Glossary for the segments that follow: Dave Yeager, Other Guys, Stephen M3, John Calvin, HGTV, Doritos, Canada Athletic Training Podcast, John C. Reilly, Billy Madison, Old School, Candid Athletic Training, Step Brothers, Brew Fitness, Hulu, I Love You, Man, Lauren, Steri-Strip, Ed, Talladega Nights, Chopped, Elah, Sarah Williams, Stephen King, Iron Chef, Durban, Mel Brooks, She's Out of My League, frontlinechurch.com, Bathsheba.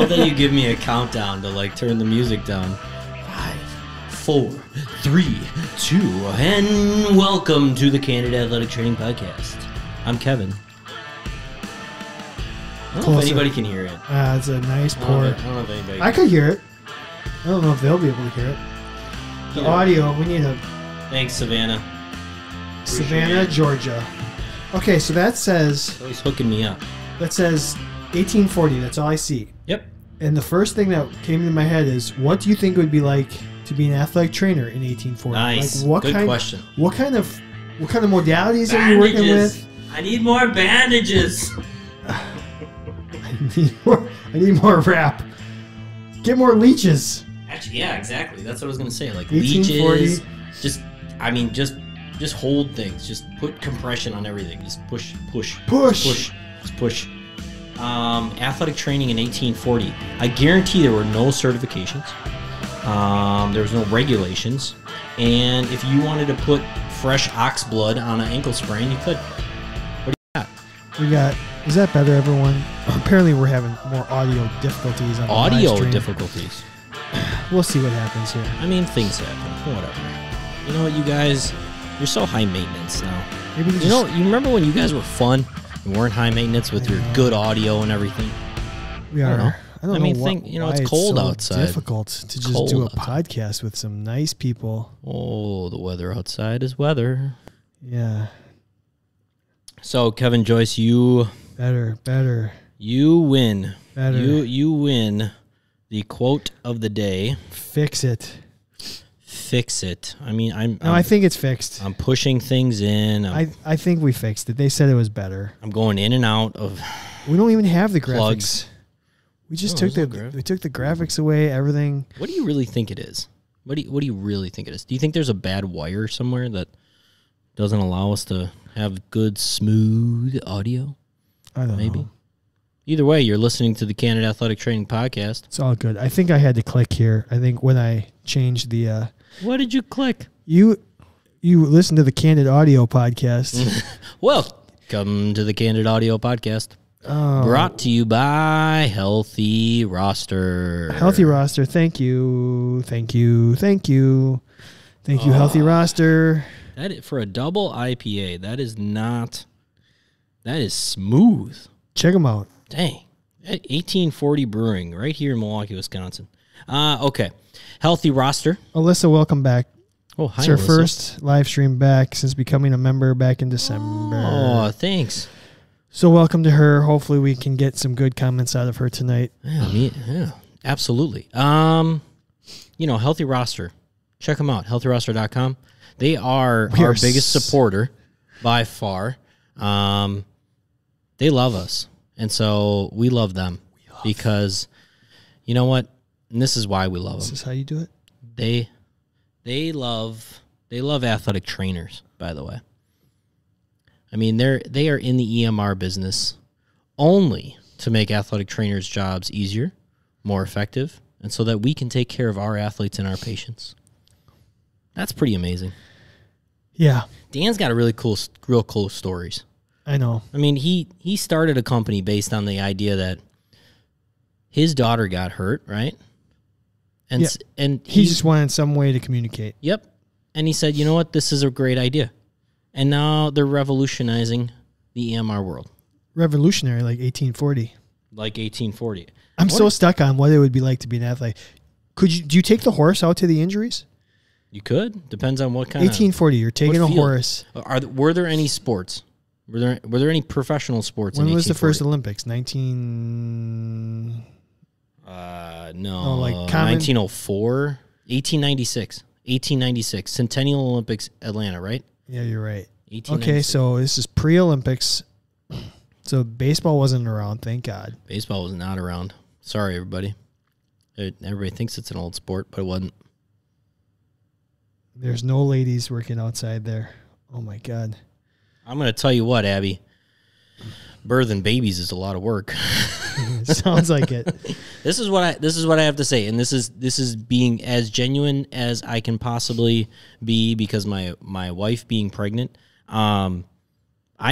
love that you give me a countdown to like turn the music down. 5, 4, 3, 2, and welcome to the Canada Athletic Training Podcast. I'm Kevin. I don't know if anybody can hear it. It's a nice pour. I could hear it. I don't know if they'll be able to hear it. The audio, we need a... Thanks, Savannah. Savannah, Georgia. Okay, so that says... Oh, he's hooking me up. That says 1840. That's all I see. Yep. And the first thing that came into my head is, what do you think it would be like to be an athletic trainer in 1840? Nice. Like, Good question. What kind of modalities are you working with? I need more bandages. I need more wrap. Get more leeches. Actually, yeah, exactly. That's what I was going to say. Like leeches. Just hold things. Just put compression on everything. Just push. Athletic training in 1840. I guarantee there were no certifications. There was no regulations. And if you wanted to put fresh ox blood on an ankle sprain, you could. What do you got? We got... Is that better, everyone? Apparently, we're having more audio difficulties on the live stream. We'll see what happens here. I mean, things happen. Whatever. You know what, you guys? You're so high maintenance now. You remember when you guys were fun and weren't high maintenance with your good audio and everything? We are. It's cold outside. It's difficult to just do a podcast with some nice people. Oh, the weather outside is weather. Yeah. So, Kevin Joyce, you... Better. You win. Better. You win the quote of the day. Fix it. I mean, I think it's fixed. I'm pushing things in. I think we fixed it. They said it was better. I'm going in and out of... We don't even have the graphics. Plugs. We just took the graphics away, everything. What do you really think it is? What do you really think it is? Do you think there's a bad wire somewhere that doesn't allow us to have good, smooth audio? I don't know. Either way, you're listening to the Canada Athletic Training Podcast. It's all good. I think I had to click here. I think when I changed the... What did you click? You listen to the Candid Audio Podcast. Welcome to the Candid Audio Podcast. Brought to you by Healthy Roster. Healthy Roster. Thank you. Thank you, Healthy Roster. That for a double IPA, that is not... That is smooth. Check them out. Dang. 1840 Brewing right here in Milwaukee, Wisconsin. Okay. Healthy Roster. Alyssa, welcome back. Oh, hi, Alyssa. It's her first live stream back since becoming a member back in December. Oh, thanks. So welcome to her. Hopefully we can get some good comments out of her tonight. Yeah, absolutely. Healthy Roster. Check them out. HealthyRoster.com. They are our biggest supporter by far. They love us, and so we love them because you know what? And this is why we love them. This is how you do it. They love athletic trainers, by the way. I mean, they are in the EMR business only to make athletic trainers' jobs easier, more effective, and so that we can take care of our athletes and our patients. That's pretty amazing. Yeah. Dan's got a real cool stories. I know. I mean, he started a company based on the idea that his daughter got hurt, right? And yeah. And he just wanted some way to communicate. Yep. And he said, you know what? This is a great idea. And now they're revolutionizing the EMR world. Revolutionary, like 1840. I'm so stuck on what it would be like to be an athlete. Do you take the horse out to the injuries? You could. Depends on what kind 1840, you're taking a horse. Were there any sports? Were there any professional sports in 1840? When was the first Olympics? 1904? 1896. 1896. Centennial Olympics, Atlanta, right? Yeah, you're right. Okay, so this is pre-Olympics. So baseball wasn't around, thank God. Baseball was not around. Sorry, everybody. Everybody thinks it's an old sport, but it wasn't. There's no ladies working outside there. Oh, my God. I'm going to tell you what, Abby. Birthing babies is a lot of work. Sounds like it. This is what I have to say, and this is being as genuine as I can possibly be because my wife being pregnant, I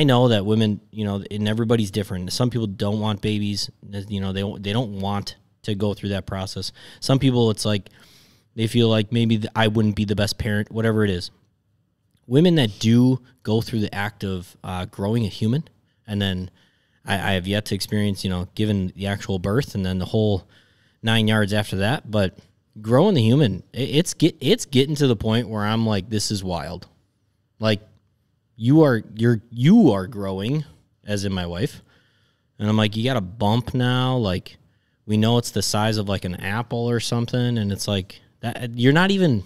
know that women, and everybody's different. Some people don't want babies. They don't want to go through that process. Some people, it's like they feel like maybe I wouldn't be the best parent, whatever it is. Women that do go through the act of growing a human, and then I have yet to experience, you know, given the actual birth and then the whole 9 yards after that. But growing the human, it's getting to the point where I'm like, this is wild. Like you are growing, as in my wife. And I'm like, you got a bump now. Like we know it's the size of like an apple or something. And it's like that you're not even,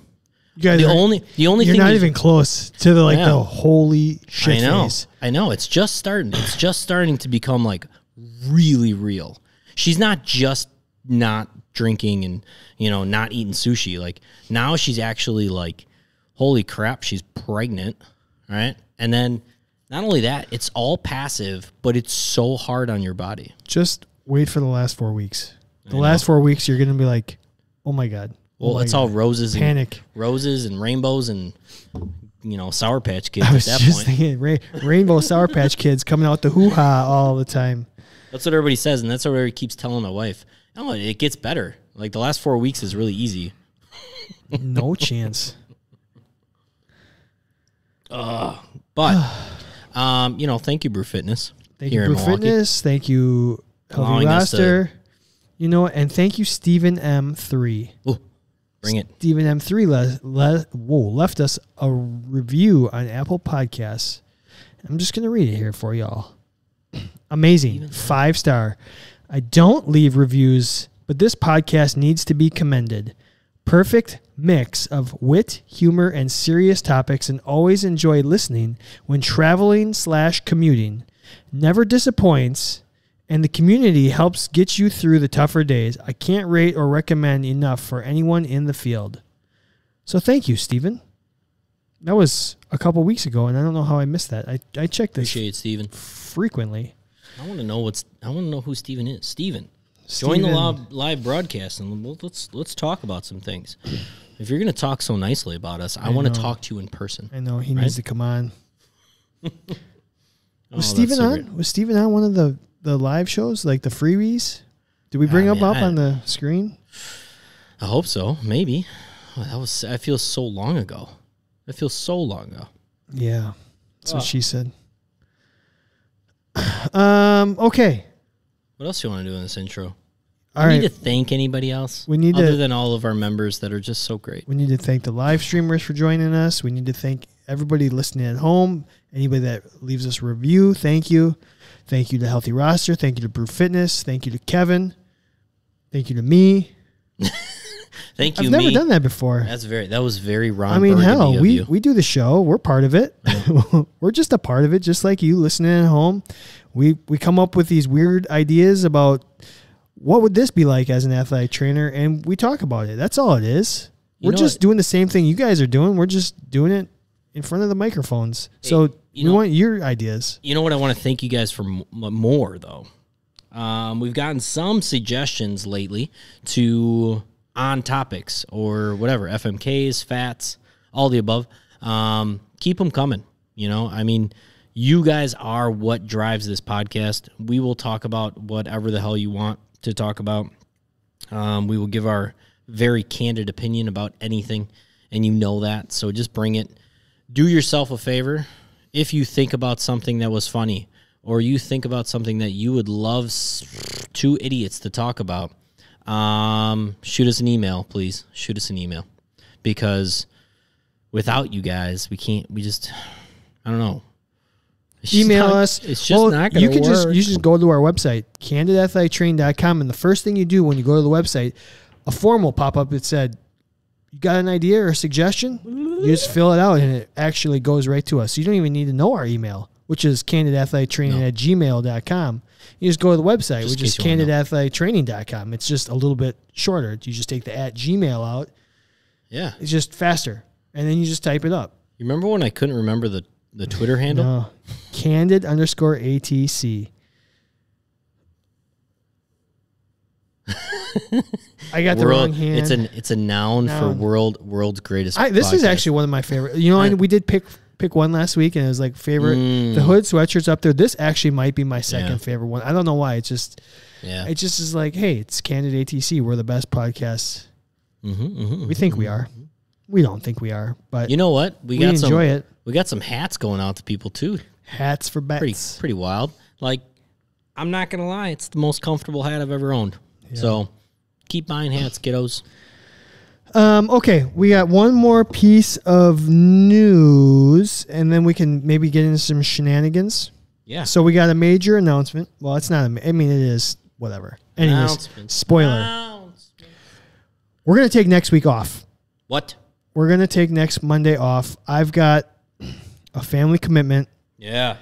you guys you're not even close to the, like, the holy shit phase. I know. It's just starting. It's just starting to become like really real. She's not just not drinking and, you know, not eating sushi. Like now she's actually like, holy crap, she's pregnant. Right. And then not only that, it's all passive, but it's so hard on your body. Just wait for the last 4 weeks. The last 4 weeks, you're going to be like, oh my God. Well, it's all roses, panic, roses and rainbows and, you know, Sour Patch Kids at that point. Thinking, rainbow Sour Patch Kids coming out the hoo-ha all the time. That's what everybody says, and that's what everybody keeps telling my wife. Oh, it gets better. Like, the last 4 weeks is really easy. No chance. But, you know, thank you, Brew Fitness. Thank you, Brew Fitness. Thank you, Healthy Roster. You know, and thank you, Stephen M3. Ooh, bring it. Stephen M3 left us a review on Apple Podcasts. I'm just going to read it here for y'all. Amazing. 5-star. I don't leave reviews, but this podcast needs to be commended. Perfect mix of wit, humor, and serious topics, and always enjoy listening when traveling/commuting. Never disappoints, and the community helps get you through the tougher days. I can't rate or recommend enough for anyone in the field. So thank you, Stephen. That was a couple weeks ago, and I don't know how I missed that. I check this. Appreciate it, Stephen. Frequently. I want to know who Stephen is. Stephen, join the live broadcast, and let's talk about some things. If you're going to talk so nicely about us, I want to talk to you in person. I know. He needs to come on. Was Stephen on one of the live shows, like the freebies? Did we bring up on the screen? I hope so. Maybe. Oh, that was. I feel so long ago. Yeah. That's what she said. Okay. What else do you want to do in this intro? We need to thank anybody else. We need other than all of our members that are just so great. We need to thank the live streamers for joining us. We need to thank everybody listening at home. Anybody that leaves us a review, thank you. Thank you to Healthy Roster. Thank you to Brew Fitness. Thank you to Kevin. Thank you to me. Thank you. I've never done that before. That was very Ron. I mean, hell, we do the show. We're part of it. We're just a part of it, just like you listening at home. We come up with these weird ideas about what would this be like as an athletic trainer, and we talk about it. That's all it is. We're just doing the same thing you guys are doing. We're just doing it in front of the microphones. Hey, so we want your ideas. You know what I want to thank you guys for more, though? We've gotten some suggestions lately on topics or whatever, FMKs, fats, all the above. Keep them coming. You know, I mean, you guys are what drives this podcast. We will talk about whatever the hell you want to talk about. We will give our very candid opinion about anything, and you know that. So just bring it. Do yourself a favor. If you think about something that was funny, or you think about something that you would love two idiots to talk about, shoot us an email, please. Shoot us an email, because without you guys, I don't know. Email us. It's just not going to work. You just go to our website, candidathletictraining.com, and the first thing you do when you go to the website, a form will pop up that said, you got an idea or a suggestion? You just fill it out, and it actually goes right to us. So you don't even need to know our email, which is candidathletictraining@gmail.com. You just go to the website, which is candidathletictraining.com. It's just a little bit shorter. You just take the @gmail out. Yeah. It's just faster. And then you just type it up. You remember when I couldn't remember the Twitter handle? No. Candid_ATC. I got the wrong hand. It's a noun. For world's greatest. This podcast is actually one of my favorite. You know, we did pick one last week, and it was like favorite. The hood sweatshirt's up there. This actually might be my second favorite one. I don't know why. It's just Yeah. It just is like, hey, it's Candid ATC. We're the best podcast. We think we are. We don't think we are, but you know what? We got enjoy some, it. We got some hats going out to people too. Hats for bets. Pretty wild. Like, I'm not gonna lie, it's the most comfortable hat I've ever owned. Yeah. So keep buying hats, kiddos. Okay, we got one more piece of news, and then we can maybe get into some shenanigans. Yeah. So we got a major announcement. Well, it's not. I mean, it is. Whatever. Anyways, spoiler. We're gonna take next week off. What? We're gonna take next Monday off. I've got a family commitment. Yeah.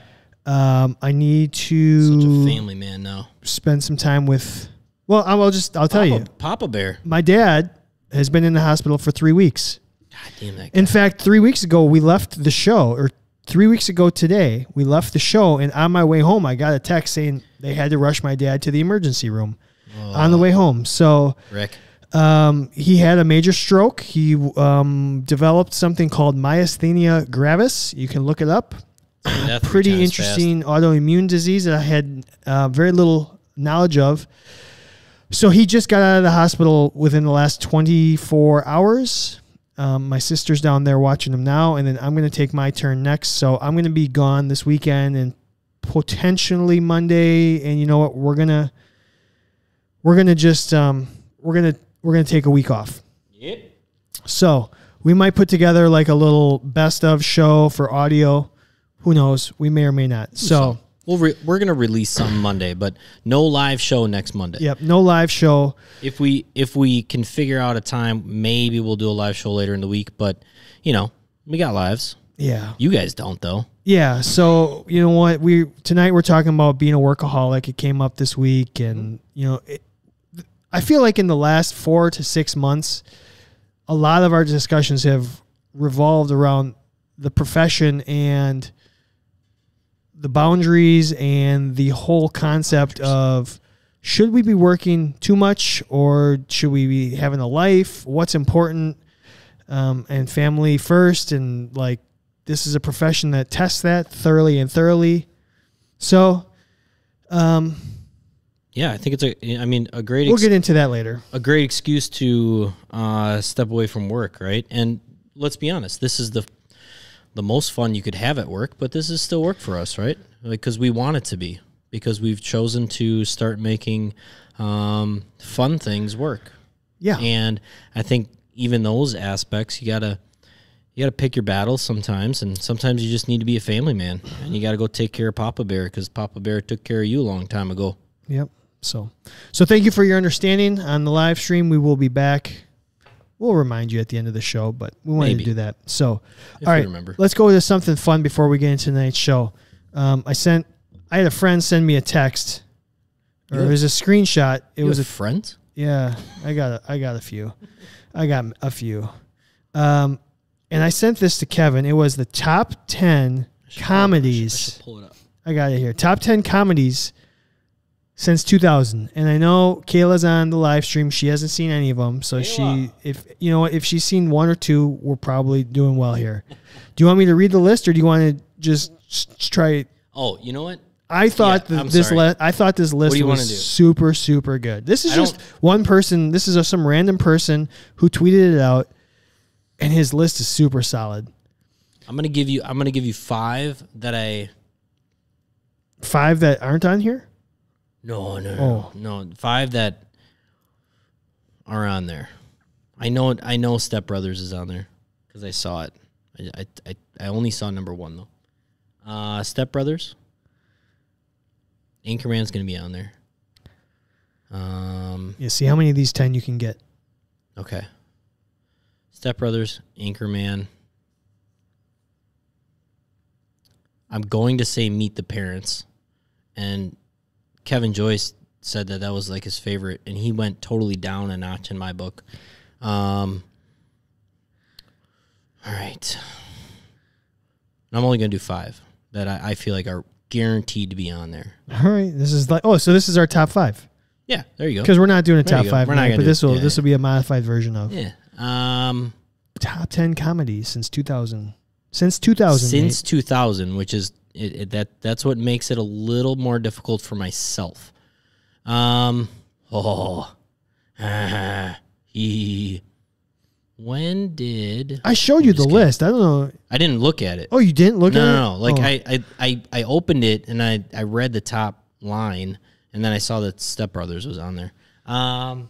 I need to. Such a family man now. Spend some time with. Well, I'll tell you. Papa Bear. My dad has been in the hospital for 3 weeks. God damn that guy. In fact, 3 weeks ago, we left the show, or 3 weeks ago today, we left the show, and on my way home, I got a text saying they had to rush my dad to the emergency room on the way home. So, Rick. He had a major stroke. He developed something called myasthenia gravis. You can look it up. Pretty interesting autoimmune disease that I had very little knowledge of. So he just got out of the hospital within the last 24 hours. My sister's down there watching him now, and then I'm going to take my turn next. So I'm going to be gone this weekend and potentially Monday. And you know what? We're gonna take a week off. Yep. So we might put together like a little best of show for audio. Who knows? We may or may not. So. We're going to release some Monday, but no live show next Monday. Yep, no live show. If we can figure out a time, maybe we'll do a live show later in the week, but, you know, we got lives. Yeah. You guys don't, though. Yeah, so, you know what? Tonight we're talking about being a workaholic. It came up this week, and, you know, I feel like in the last 4 to 6 months, a lot of our discussions have revolved around the profession and the boundaries and the whole concept of should we be working too much or should we be having a life? What's important and family first. And like, this is a profession that tests that thoroughly. So, yeah, I think it's a great, we'll get into that later. A great excuse to step away from work. Right. And let's be honest, this is the most fun you could have at work, but this is still work for us, right? Because we want it to be, because we've chosen to start making fun things work. Yeah. And I think even those aspects, you gotta pick your battles sometimes, and sometimes you just need to be a family man, and you gotta go take care of Papa Bear, because Papa Bear took care of you a long time ago. Yep. So thank you for your understanding on the live stream. We will be back. We'll remind you at the end of the show, but we wanted to do that. So, all right, let's go to something fun before we get into tonight's show. I had a friend send me a text, or it was a screenshot. It was a friend? Yeah, I got a few. And I sent this to Kevin. It was the top 10 comedies. Pull it up. I got it here. Top 10 comedies since 2000, and I know Kayla's on the live stream. She hasn't seen any of them, so Kayla. If she's seen one or two, we're probably doing well here. Do you want me to read the list, or do you want to just try it? Oh, you know what? I thought this list was super, super good. This is just one person. This is some random person who tweeted it out, and his list is super solid. I'm gonna give you five that aren't on here. No. Five that are on there. I know Step Brothers is on there because I saw it. I only saw number one, though. Step Brothers. Anchorman's going to be on there. Yeah, see how many of these 10 you can get. Okay. Step Brothers, Anchorman. I'm going to say Meet the Parents, and Kevin Joyce said that was like his favorite, and he went totally down a notch in my book. All right. I'm only going to do five that I feel like are guaranteed to be on there. All right. This is like, so this is our top five. Yeah, there you go. Because we're not doing a top five, but this will be a modified version of. Yeah. Top 10 comedies since 2000. Since 2000. Since 2000, which is... that's what makes it a little more difficult for myself. When did I show you the list? I don't know. I didn't look at it. Oh, you didn't look at it? No, no. Like I opened it and I read the top line and then I saw that Step Brothers was on there. I'm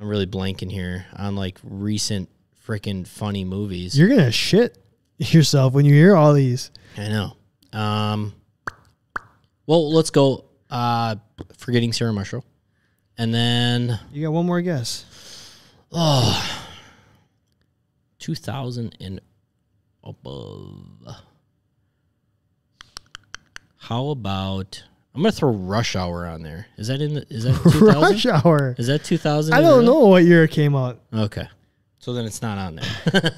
really blanking here on like recent freaking funny movies. You're gonna shit yourself when you hear all these. I know. Well, let's go. Forgetting Sarah Marshall. And then you got one more guess. Oh, 2000 and above. How about I'm gonna throw Rush Hour on there? Is that in the? Is that 2000? Rush Hour? Is that 2000? I don't know what year it came out. Okay, so then it's not on there.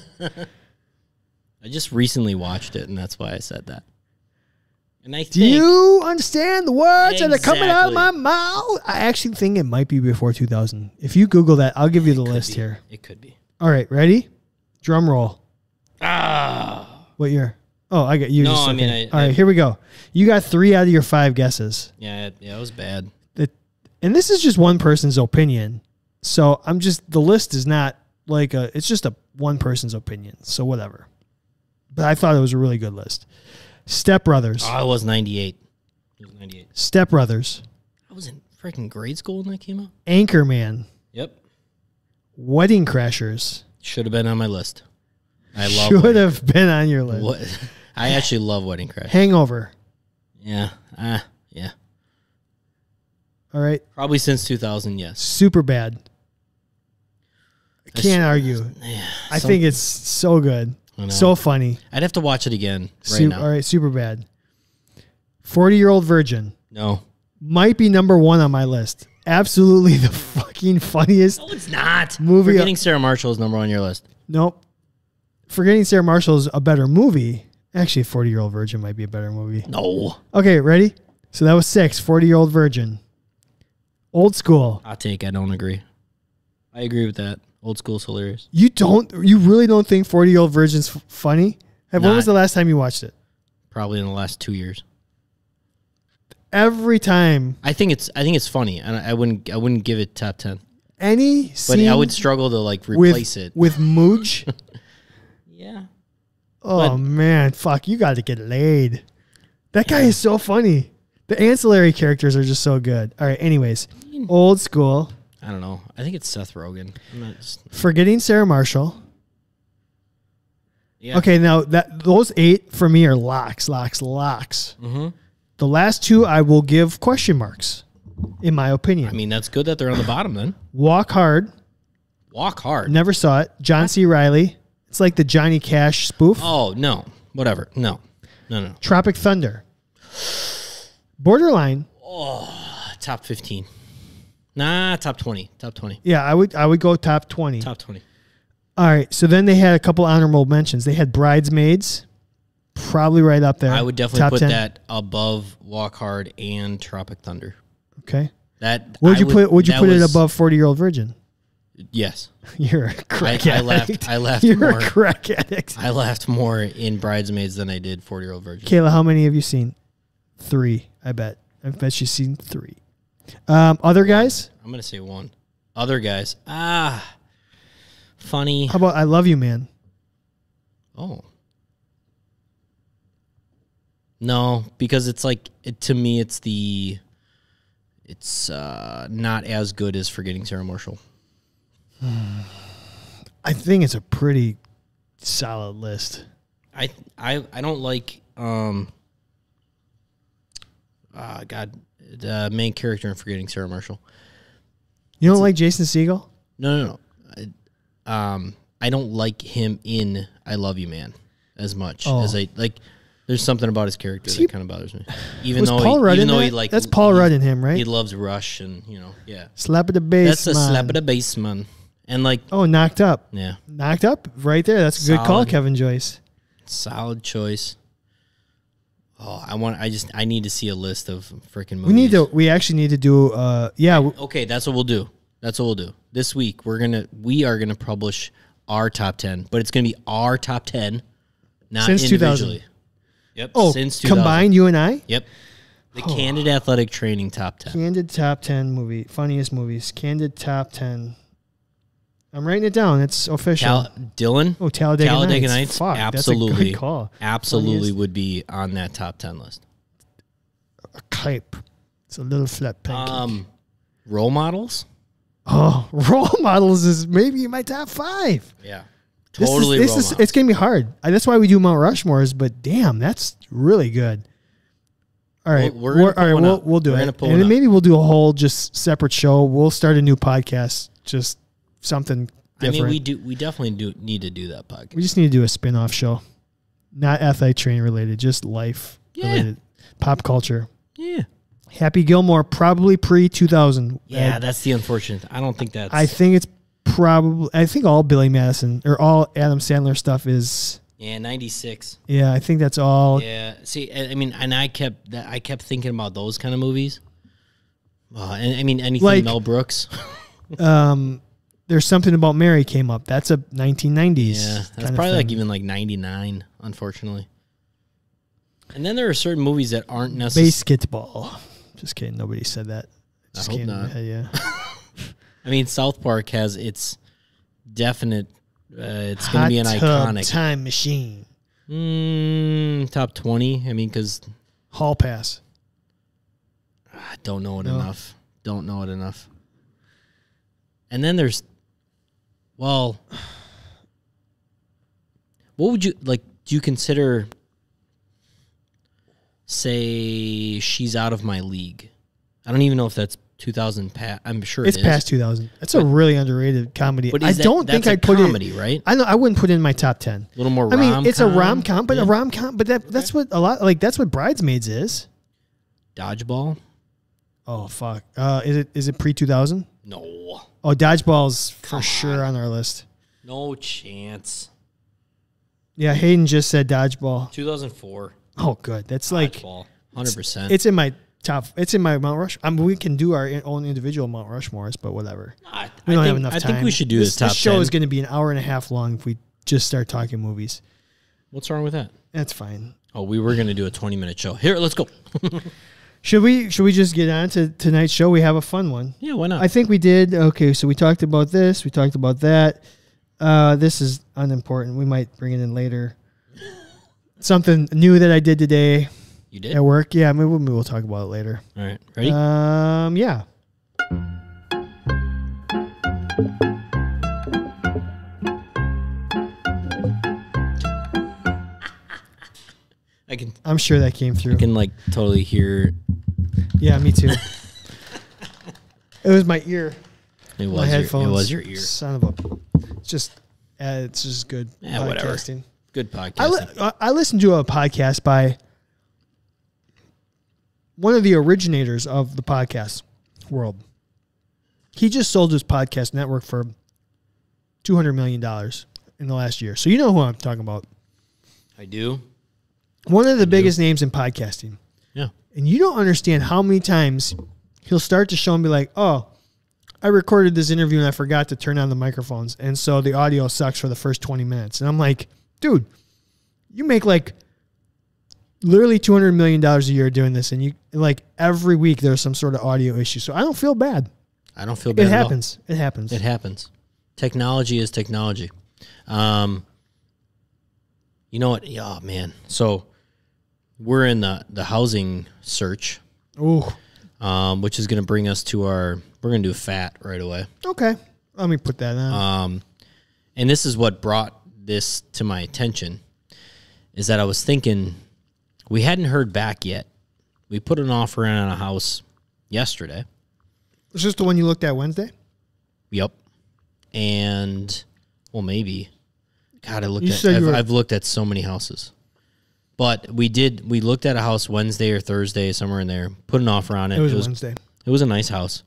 I just recently watched it, and that's why I said that. And I think, do you understand the words that are coming out of my mouth? I actually think it might be before 2000. If you Google that, I'll give you the list here. It could be. All right, ready? Drum roll. Ah. What year? Oh, I got you. No, I mean, all right, here we go. You got 3 out of your 5 guesses. Yeah, yeah, it was bad. And this is just one person's opinion. So I'm just, the list is not like a, it's just a one person's opinion. So whatever. But I thought it was a really good list. Step Brothers. Oh, I was 98. It was 98. Step Brothers. I was in freaking grade school when that came out. Anchorman. Yep. Wedding Crashers. Should have been on my list. I love. Should have been on your list. What? I actually love Wedding Crashers. Hangover. Yeah. Yeah. All right. Probably since 2000. Yes. Super bad. Can't argue. Yeah, I think it's so good. So funny. I'd have to watch it again right now. All right, super bad. 40-Year-Old Virgin. No. Might be #1 on my list. Absolutely the fucking funniest. No, it's not. Movie. Forgetting Sarah Marshall is #1 on your list. Nope. Forgetting Sarah Marshall is a better movie. Actually, 40-Year-Old Virgin might be a better movie. No. Okay, ready? So that was 6. 40-Year-Old Virgin. Old School. I don't agree. I agree with that. Old School's hilarious. You don't? You really don't think 40-Year-Old Virgin's funny? When was the last time you watched it? Probably in the last 2 years. Every time. I think it's funny, and I wouldn't give it top 10. But I would struggle to like replace it with Mooch. Yeah. Oh man, fuck! You got to get laid. That guy is so funny. The ancillary characters are just so good. All right. Anyways, Old School. I don't know. I think it's Seth Rogen. Forgetting Sarah Marshall. Yeah. Okay, now those 8 for me are locks. Mm-hmm. The last 2 I will give question marks, in my opinion. I mean, that's good that they're on the bottom then. Walk Hard. Walk Hard. Never saw it. John C. Reilly. It's like the Johnny Cash spoof. Oh, no. Whatever. No. No, no. Tropic Thunder. Borderline. Oh, top 15. Nah, top 20. Top 20. Yeah, I would go top 20. Top 20. All right, so then they had a couple honorable mentions. They had Bridesmaids, probably right up there. I would definitely top put 10. That above Walk Hard and Tropic Thunder. Okay. Would you put it above 40-Year-Old Virgin? Yes. You're a crack addict. I laughed You're more. You're a crack addict. I laughed more in Bridesmaids than I did 40-Year-Old Virgin. Kayla, how many have you seen? 3, I bet. I bet she's seen 3. Other Guys? I'm going to say 1. Other Guys. Ah. Funny. How about I Love You, Man? Oh. No, because it's like, to me, it's not as good as Forgetting Sarah Marshall. I think it's a pretty solid list. I don't like, God, the main character in Forgetting Sarah Marshall. You don't like Jason Segel? No. I don't like him in I Love You, Man as much as I like. There's something about his character that kind of bothers me. Even though that's Paul Rudd in him, right? He loves Rush and yeah. Slap of the Bass. That's a slap of the Bass, man. And like Knocked Up. Yeah, Knocked Up right there. That's a good call, Kevin Joyce. Solid choice. Oh, I need to see a list of freaking movies. We actually need to do okay, that's what we'll do. That's what we'll do. This week we are gonna publish our top 10, but it's gonna be our top 10, not individually. Since 2000. Yep. Oh, since 2000. Combined, you and I? Yep. The Candid Athletic Training Top 10. Candid Top 10 movie. Funniest movies. Candid Top 10. I'm writing it down. It's official. Dylan? Oh, Talladega Nights. Fuck, absolutely. That's a good call. Absolutely funniest would be on that top 10 list. A cape. It's a little flat pancake. Role Models? Oh, Role Models is maybe my top 5. Yeah. Totally. This is it's going to be hard. That's why we do Mount Rushmores, but damn, that's really good. All right, we'll do it. And then maybe we'll do a whole just separate show. We'll start a new podcast, just something different. I mean, we definitely need to do that podcast. We just need to do a spin-off show. Not athletic training related, just life related. Pop culture. Yeah. Happy Gilmore, probably pre-2000. Yeah, that's the unfortunate thing. I don't think that's... I think it's probably... I think all Billy Madison or all Adam Sandler stuff is... Yeah, 96. Yeah, I think that's all. Yeah, see, I mean, and I kept thinking about those kind of movies. And I mean, anything like, Mel Brooks. There's Something About Mary came up. That's a 1990s. Yeah, that's probably like even like 99, unfortunately. And then there are certain movies that aren't necessarily Basketball. Just kidding, nobody said that. Just I hope not. Yeah. I mean, South Park has its definite. It's going to be an iconic time machine. Top 20. I mean, because Hall Pass. I don't know it enough. Don't know it enough. And then there's, well, what would you like? Do you consider, say, She's Out of My League? I don't even know if that's 2000 past. I'm sure it's past 2000. That's a really underrated comedy. But I don't think I'd put comedy, right? I know I wouldn't put it in my top 10. A little more. I mean, it's a rom com, but a rom com. But that's what a lot like. That's what Bridesmaids is. Dodgeball. Oh fuck! Is it pre 2000? No. Oh, Dodgeball's for sure on our list. No chance. Yeah, Hayden just said Dodgeball. 2004. Oh, good. That's like 100%. It's in my. Top, it's in my Mount Rushmore. I mean, we can do our own individual Mount Rushmores, but whatever. I don't have enough time. I think we should do this top 10. This show is going to be an hour and a half long if we just start talking movies. What's wrong with that? That's fine. Oh, we were going to do a 20-minute show. Here, let's go. Should we just get on to tonight's show? We have a fun one. Yeah, why not? I think we did. Okay, so we talked about this. We talked about that. This is unimportant. We might bring it in later. Something new that I did today. You did? At work, yeah. Maybe we'll talk about it later. All right. Ready? Yeah. I'm sure that came through. I can, like, totally hear. Yeah, me too. It was my ear. It was my headphones. It was your ear. Son of a... It's just good podcasting. Whatever. Good podcasting. I listened to a podcast by... one of the originators of the podcast world. He just sold his podcast network for $200 million in the last year. So you know who I'm talking about. I do. One of the biggest names in podcasting. Yeah. And you don't understand how many times he'll start to show and be like, oh, I recorded this interview and I forgot to turn on the microphones. And so the audio sucks for the first 20 minutes. And I'm like, dude, you make like... literally $200 million a year doing this, and you like every week there's some sort of audio issue. So I don't feel bad. I don't feel bad. It happens. At all. It happens. It happens. Technology is technology. You know what? Oh man. So we're in the housing search. Ooh. Which is going to bring us to our. We're going to do fat right away. Okay. Let me put that on. And this is what brought this to my attention, is that I was thinking. We hadn't heard back yet. We put an offer in on a house yesterday. Is this the one you looked at Wednesday? Yep. And, well, maybe. God, I've looked at so many houses. But we looked at a house Wednesday or Thursday, somewhere in there, put an offer on it. It was Wednesday. It was a nice house.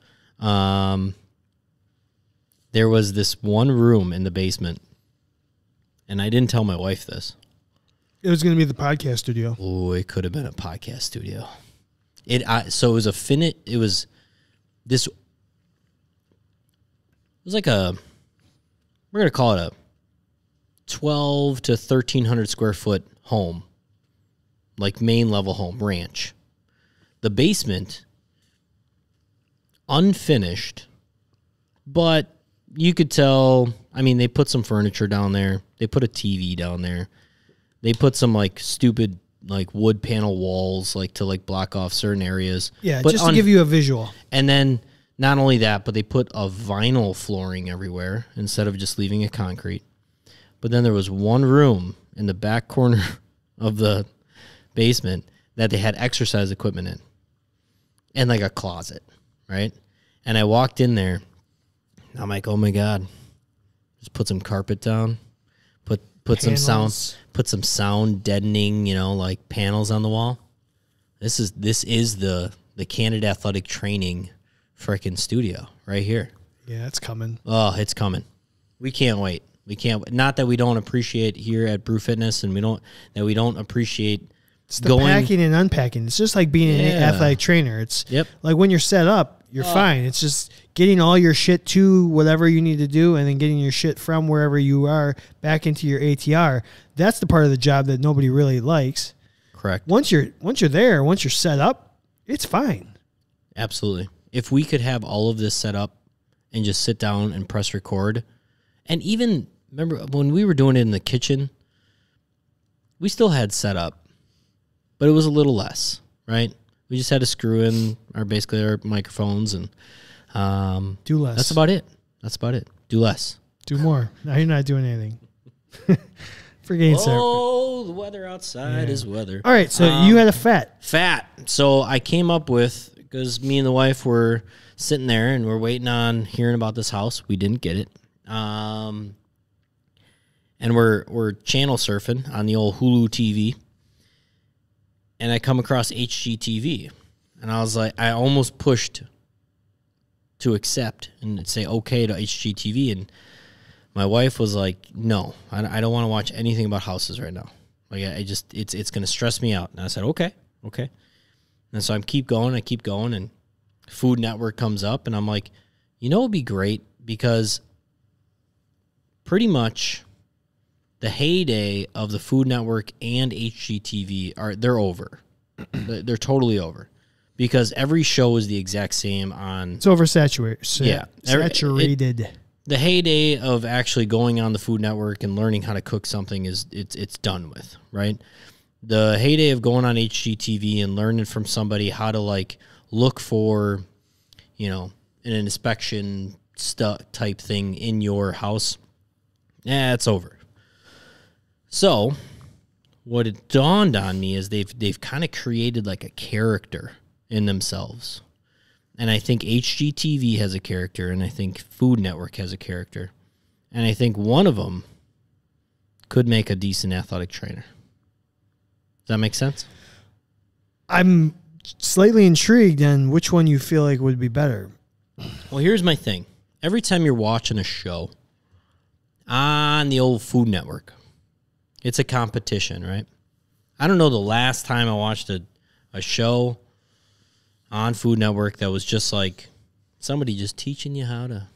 There was this one room in the basement, and I didn't tell my wife this. It was going to be the podcast studio. Oh, it could have been a podcast studio. So it was a finite. It was this. It was like a. We're going to call it a 12 to 1,300 square foot home, like main level home ranch, the basement unfinished, but you could tell, I mean, they put some furniture down there. They put a TV down there. They put some like stupid like wood panel walls like to like block off certain areas. Yeah, but just to give you a visual. And then not only that, but they put a vinyl flooring everywhere instead of just leaving it concrete. But then there was one room in the back corner of the basement that they had exercise equipment in and like a closet, right? And I walked in there. I'm like, oh my God, just put some carpet down, put panels. put some sound deadening, you know, like panels on the wall. This is the Candid Athletic Training freaking studio right here. Yeah, it's coming. Oh, it's coming. We can't wait. We can't. Not that we don't appreciate here at Brew Fitness, and we don't appreciate. It's the packing and unpacking. It's just like being an athletic trainer. It's like when you're set up, you're fine. It's just getting all your shit to whatever you need to do and then getting your shit from wherever you are back into your ATR. That's the part of the job that nobody really likes. Correct. Once you're there, once you're set up, it's fine. Absolutely. If we could have all of this set up and just sit down and press record, and even remember when we were doing it in the kitchen, we still had set up. But it was a little less, right? We just had to screw in basically our microphones and do less. That's about it. That's about it. Do less. Do more. Now you're not doing anything. Forgetting Sarah. Oh, the weather outside is weather. All right, so you had a fat. So I came up with, because me and the wife were sitting there and we're waiting on hearing about this house. We didn't get it. And we're channel surfing on the old Hulu TV. And I come across HGTV, and I was like, I almost pushed to accept and say okay to HGTV, and my wife was like, no, I don't want to watch anything about houses right now. Like, I just, it's going to stress me out. And I said, okay. And so I keep going, and Food Network comes up, and I'm like, you know, it'd be great, because pretty much the heyday of the Food Network and HGTV they're over. They're totally over, because every show is the exact same on. It's oversaturated. Saturated. The heyday of actually going on the Food Network and learning how to cook something is it's done with, right? The heyday of going on HGTV and learning from somebody how to like look for, you know, an inspection type thing in your house. Yeah, it's over. So, what it dawned on me is they've kind of created like a character in themselves. And I think HGTV has a character, and I think Food Network has a character. And I think one of them could make a decent athletic trainer. Does that make sense? I'm slightly intrigued on which one you feel like would be better. Well, here's my thing. Every time you're watching a show on the old Food Network, it's a competition, right? I don't know the last time I watched a show on Food Network that was just like somebody just teaching you how to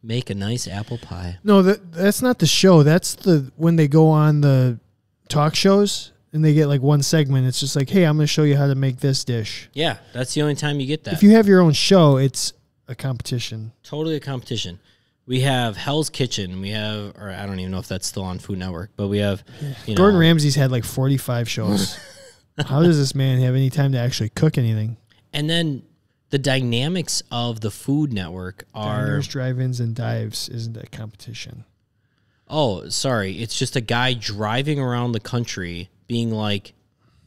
make a nice apple pie. No, that's not the show. That's the when they go on the talk shows and they get like one segment. It's just like, hey, I'm going to show you how to make this dish. Yeah, that's the only time you get that. If you have your own show, it's a competition. Totally a competition. We have Hell's Kitchen. We have, or I don't even know if that's still on Food Network, but we have, you know. Gordon Ramsay's had like 45 shows. How does this man have any time to actually cook anything? And then the dynamics of the Food Network are. Diners, drive-ins, and dives isn't a competition. Oh, sorry. It's just a guy driving around the country being like,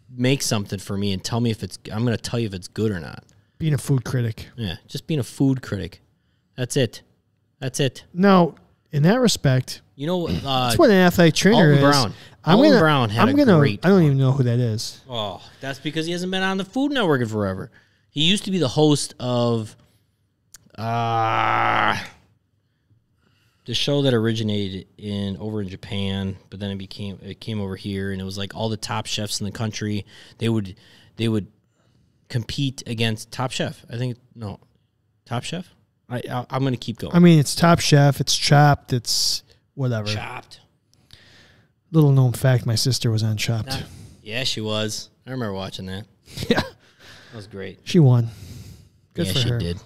make something for me and tell me if it's, I'm going to tell you if it's good or not. Being a food critic. Yeah, just being a food critic. That's it. That's it. Now, in that respect, you know, that's what an athletic trainer is. Alton Brown had a great. I don't even know who that is. Oh, that's because he hasn't been on the Food Network in forever. He used to be the host of the show that originated over in Japan, but then it came over here, and it was like all the top chefs in the country. They would compete against Top Chef. Top Chef. I'm going to keep going. I mean, it's Top Chef, it's Chopped, it's whatever. Chopped. Little known fact, my sister was on Chopped. Yeah, she was. I remember watching that. Yeah. That was great. She won. Good for her. Yeah, she did.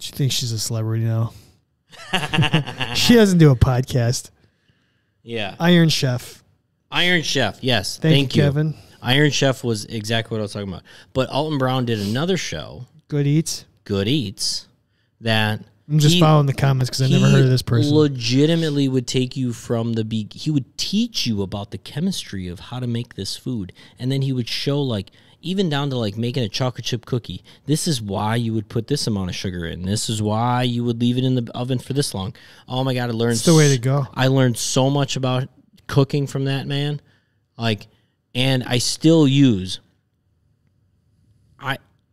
She thinks she's a celebrity now. She doesn't do a podcast. Yeah. Iron Chef. Iron Chef, yes. Thank you, Kevin. Iron Chef was exactly what I was talking about. But Alton Brown did another show. Good Eats. Good Eats. That I'm just following the comments because I never heard of this person. Legitimately would take you from the beginning. He would teach you about the chemistry of how to make this food. And then he would show, like, even down to, like, making a chocolate chip cookie. This is why you would put this amount of sugar in. This is why you would leave it in the oven for this long. Oh, my God. I learned. It's the way to go. I learned so much about cooking from that man. Like, and I still use,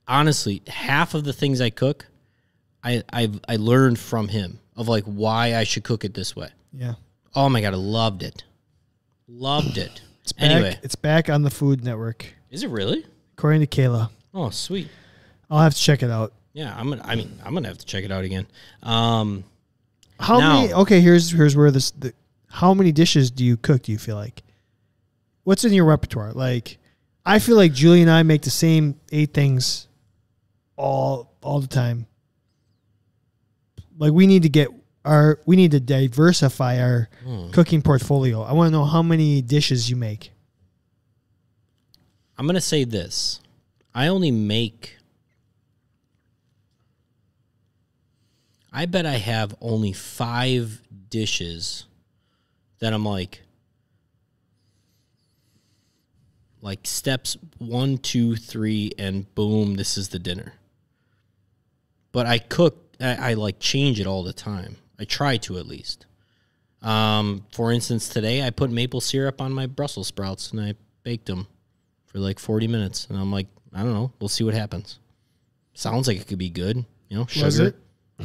honestly, half of the things I cook, I learned from him of, like, why I should cook it this way. Yeah. Oh, my God. I loved it. Loved it. It's back, anyway. It's back on the Food Network. Is it really? According to Kayla. Oh, sweet. I'll have to check it out. Yeah, I'm gonna have to check it out again. How many? Okay, here's where this. How many dishes do you cook? Do you feel like? What's in your repertoire? Like, I feel like Julie and I make the same 8 things all the time. Like, we need to get diversify our cooking portfolio. I want to know how many dishes you make. I'm going to say this. I bet I have only 5 dishes that I'm like steps 1, 2, 3, and boom, this is the dinner. But I cook, I like change it all the time. I try to, at least. For instance, today I put maple syrup on my Brussels sprouts and I baked them for like 40 minutes. And I'm like, I don't know. We'll see what happens. Sounds like it could be good. You know, sugar. Was it?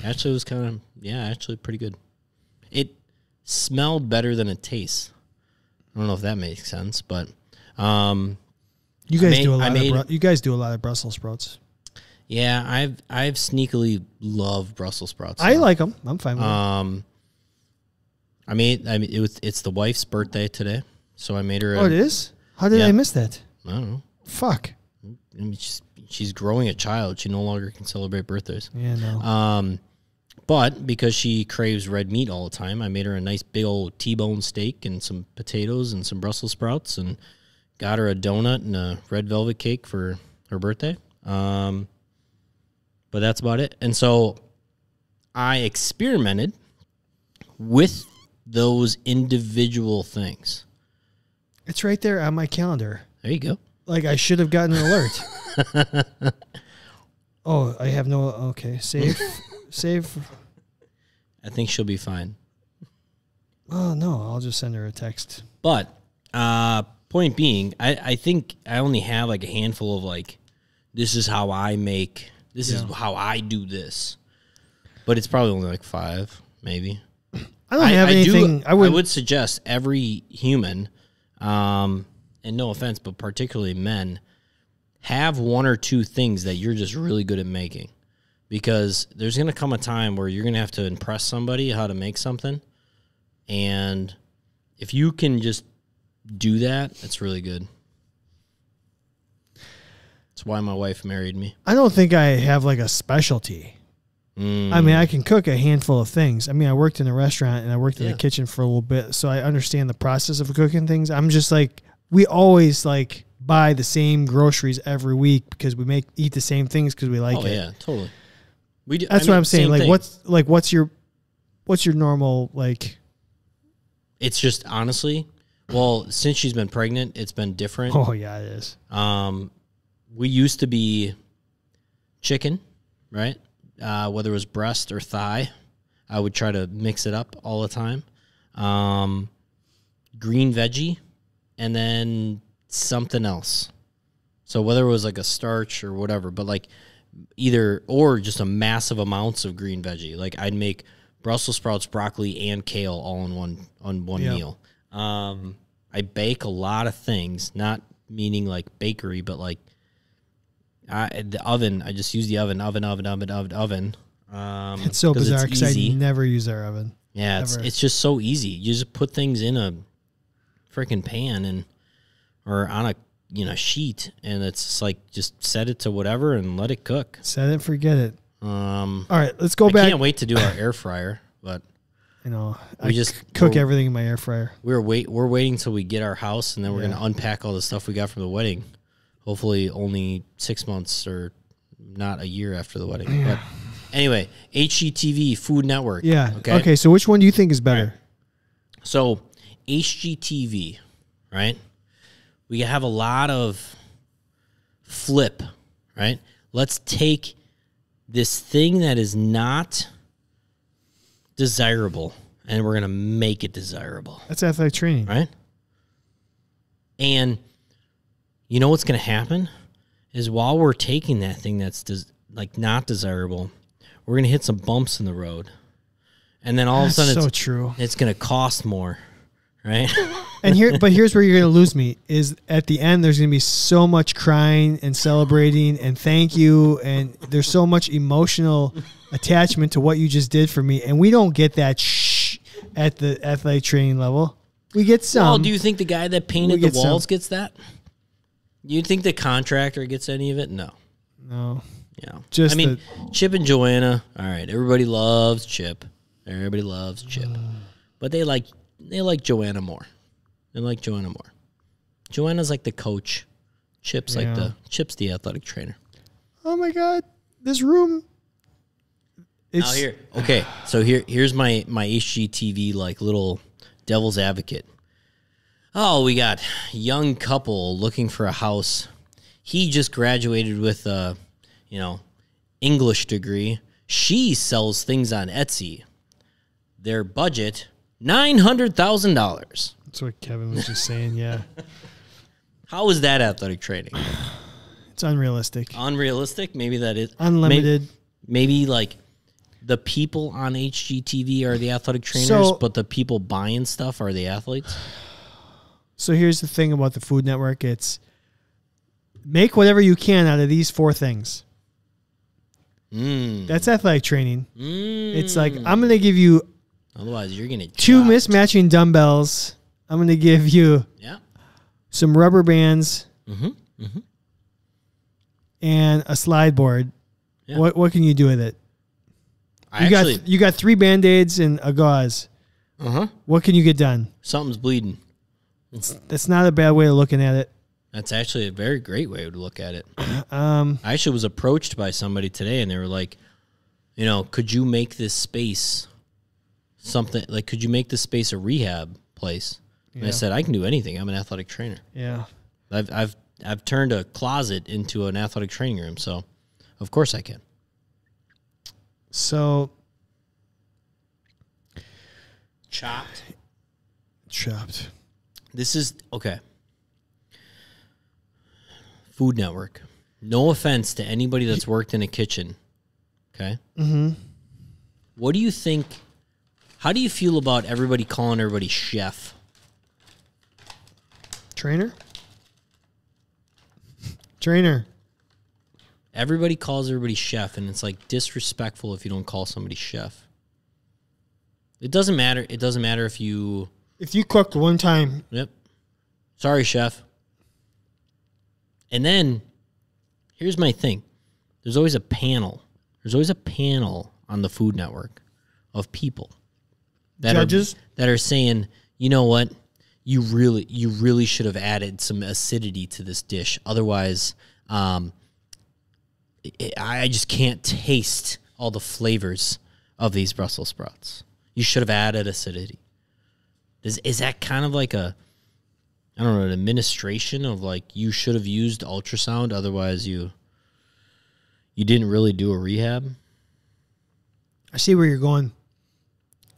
Actually, it was kind of, yeah, actually pretty good. It smelled better than it tastes. I don't know if that makes sense, but. You guys do a lot of Brussels sprouts. Yeah, I've sneakily loved Brussels sprouts. I like them. I'm fine with them. I mean, it's the wife's birthday today, so I made her. Oh, it is? How did I miss that? I don't know. Fuck. I mean, she's growing a child. She no longer can celebrate birthdays. Yeah, no. But because she craves red meat all the time, I made her a nice big old T-bone steak and some potatoes and some Brussels sprouts, and got her a donut and a red velvet cake for her birthday. But that's about it. And so I experimented with those individual things. It's right there on my calendar. There you go. Like, I should have gotten an alert. Oh, I have no... Okay, save. Save. I think she'll be fine. Oh, no, I'll just send her a text. But point being, I think I only have like a handful of like, this is how I make... This is how I do this. But it's probably only like 5, maybe. I don't have anything. I would suggest every human, and no offense, but particularly men, have 1 or 2 things that you're just really good at making. Because there's going to come a time where you're going to have to impress somebody how to make something. And if you can just do that, it's really good. That's why my wife married me. I don't think I have like a specialty. I mean, I can cook a handful of things. I mean, I worked in a restaurant and I worked in the kitchen for a little bit, so I understand the process of cooking things. I'm just like, we always like buy the same groceries every week because we eat the same things because we like it. Oh yeah, totally. We do, That's what I'm saying. Like, what's your normal, like? It's just honestly, well, since she's been pregnant, it's been different. Oh yeah, it is. We used to be chicken, right? Whether it was breast or thigh, I would try to mix it up all the time. Green veggie, and then something else. So whether it was like a starch or whatever, but like either or just a massive amounts of green veggie. Like I'd make Brussels sprouts, broccoli, and kale all in one meal. I bake a lot of things, not meaning like bakery, but like the oven. I just use the oven. It's so bizarre because I never use our oven. Yeah, it's just so easy. You just put things in a freaking pan and or on a you know, sheet, and it's just like, just set it to whatever and let it cook. Set it, forget it. All right, let's go back. I can't wait to do our air fryer, but you know, we just cook everything in my air fryer. We're waiting till we get our house, and then we're gonna unpack all the stuff we got from the wedding. Hopefully, only 6 months or not a year after the wedding. Yeah. But anyway, HGTV Food Network. Yeah. Okay. Okay. So which one do you think is better? Right. So HGTV, right? We have a lot of flip, right? Let's take this thing that is not desirable, and we're going to make it desirable. That's athletic training. Right? And you know what's going to happen is while we're taking that thing that's like not desirable, we're going to hit some bumps in the road. And then all of a sudden it's going to cost more, right? And here's where you're going to lose me is at the end there's going to be so much crying and celebrating and thank you, and there's so much emotional attachment to what you just did for me, and we don't get that at the athletic training level. We get some. Well, do you think the guy that painted the walls gets that? You think the contractor gets any of it? No. No. Yeah. Just Chip and Joanna. All right, everybody loves Chip. Everybody loves Chip. But they like Joanna more. They like Joanna more. Joanna's like the coach. Chip's like the athletic trainer. Oh my God. This room. It's here. Okay. So here's my HGTV like little devil's advocate. Oh, we got young couple looking for a house. He just graduated with a, English degree. She sells things on Etsy. Their budget $900,000. That's what Kevin was just saying, yeah. How is that athletic training? It's unrealistic. Unrealistic? Maybe that is. Unlimited. Maybe like the people on HGTV are the athletic trainers, but the people buying stuff are the athletes? So here's the thing about the Food Network. It's make whatever you can out of these four things. That's athletic training. It's like, I'm going to give you... Otherwise, you're going to... Two mismatching dumbbells. I'm going to give you some rubber bands and a slide board. Yeah. What can you do with it? You got three Band-Aids and a gauze. What can you get done? Something's bleeding. That's not a bad way of looking at it. That's actually a very great way to look at it. I actually was approached by somebody today, and they were like, could you make this space... something like, could you make this space a rehab place? And I said, I can do anything. I'm an athletic trainer. Yeah, I've turned a closet into an athletic training room, so of course I can. So, Chopped. This is okay. Food Network. No offense to anybody that's worked in a kitchen. Okay. What do you think? How do you feel about everybody calling everybody chef? Trainer. Everybody calls everybody chef, and it's like disrespectful if you don't call somebody chef. It doesn't matter. It doesn't matter if you... If you cooked one time. Yep. Sorry, chef. And then, here's my thing. There's always a panel. There's always a panel on the Food Network of people. That are saying, you know what, you really should have added some acidity to this dish. Otherwise, I just can't taste all the flavors of these Brussels sprouts. You should have added acidity. Is that kind of like a, I don't know, an administration of like you should have used ultrasound, otherwise you didn't really do a rehab? I see where you're going.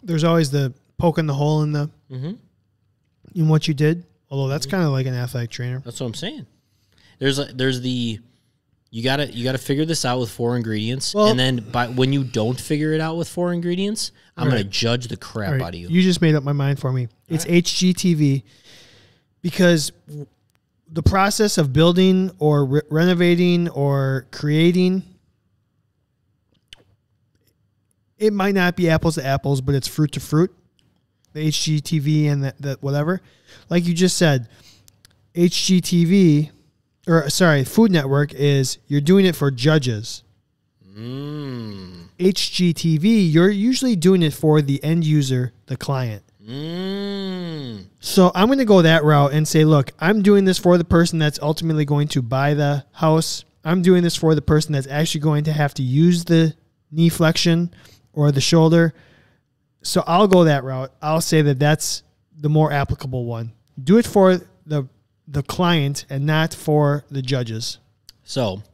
There's always the poking the hole in the in what you did. Although that's kind of like an athletic trainer. That's what I'm saying. There's the you gotta figure this out with four ingredients, and then when you don't figure it out with four ingredients, I'm gonna judge the crap out of you. You just made up my mind for me. It's HGTV because the process of building or renovating or creating. It might not be apples to apples, but it's fruit to fruit. The HGTV and the whatever. Like you just said, HGTV or sorry, Food Network is you're doing it for judges. Mm. HGTV, you're usually doing it for the end user, the client. Mm. So I'm going to go that route and say, look, I'm doing this for the person that's ultimately going to buy the house. I'm doing this for the person that's actually going to have to use the knee flexion or the shoulder. So I'll go that route. I'll say that that's the more applicable one. Do it for the client and not for the judges. So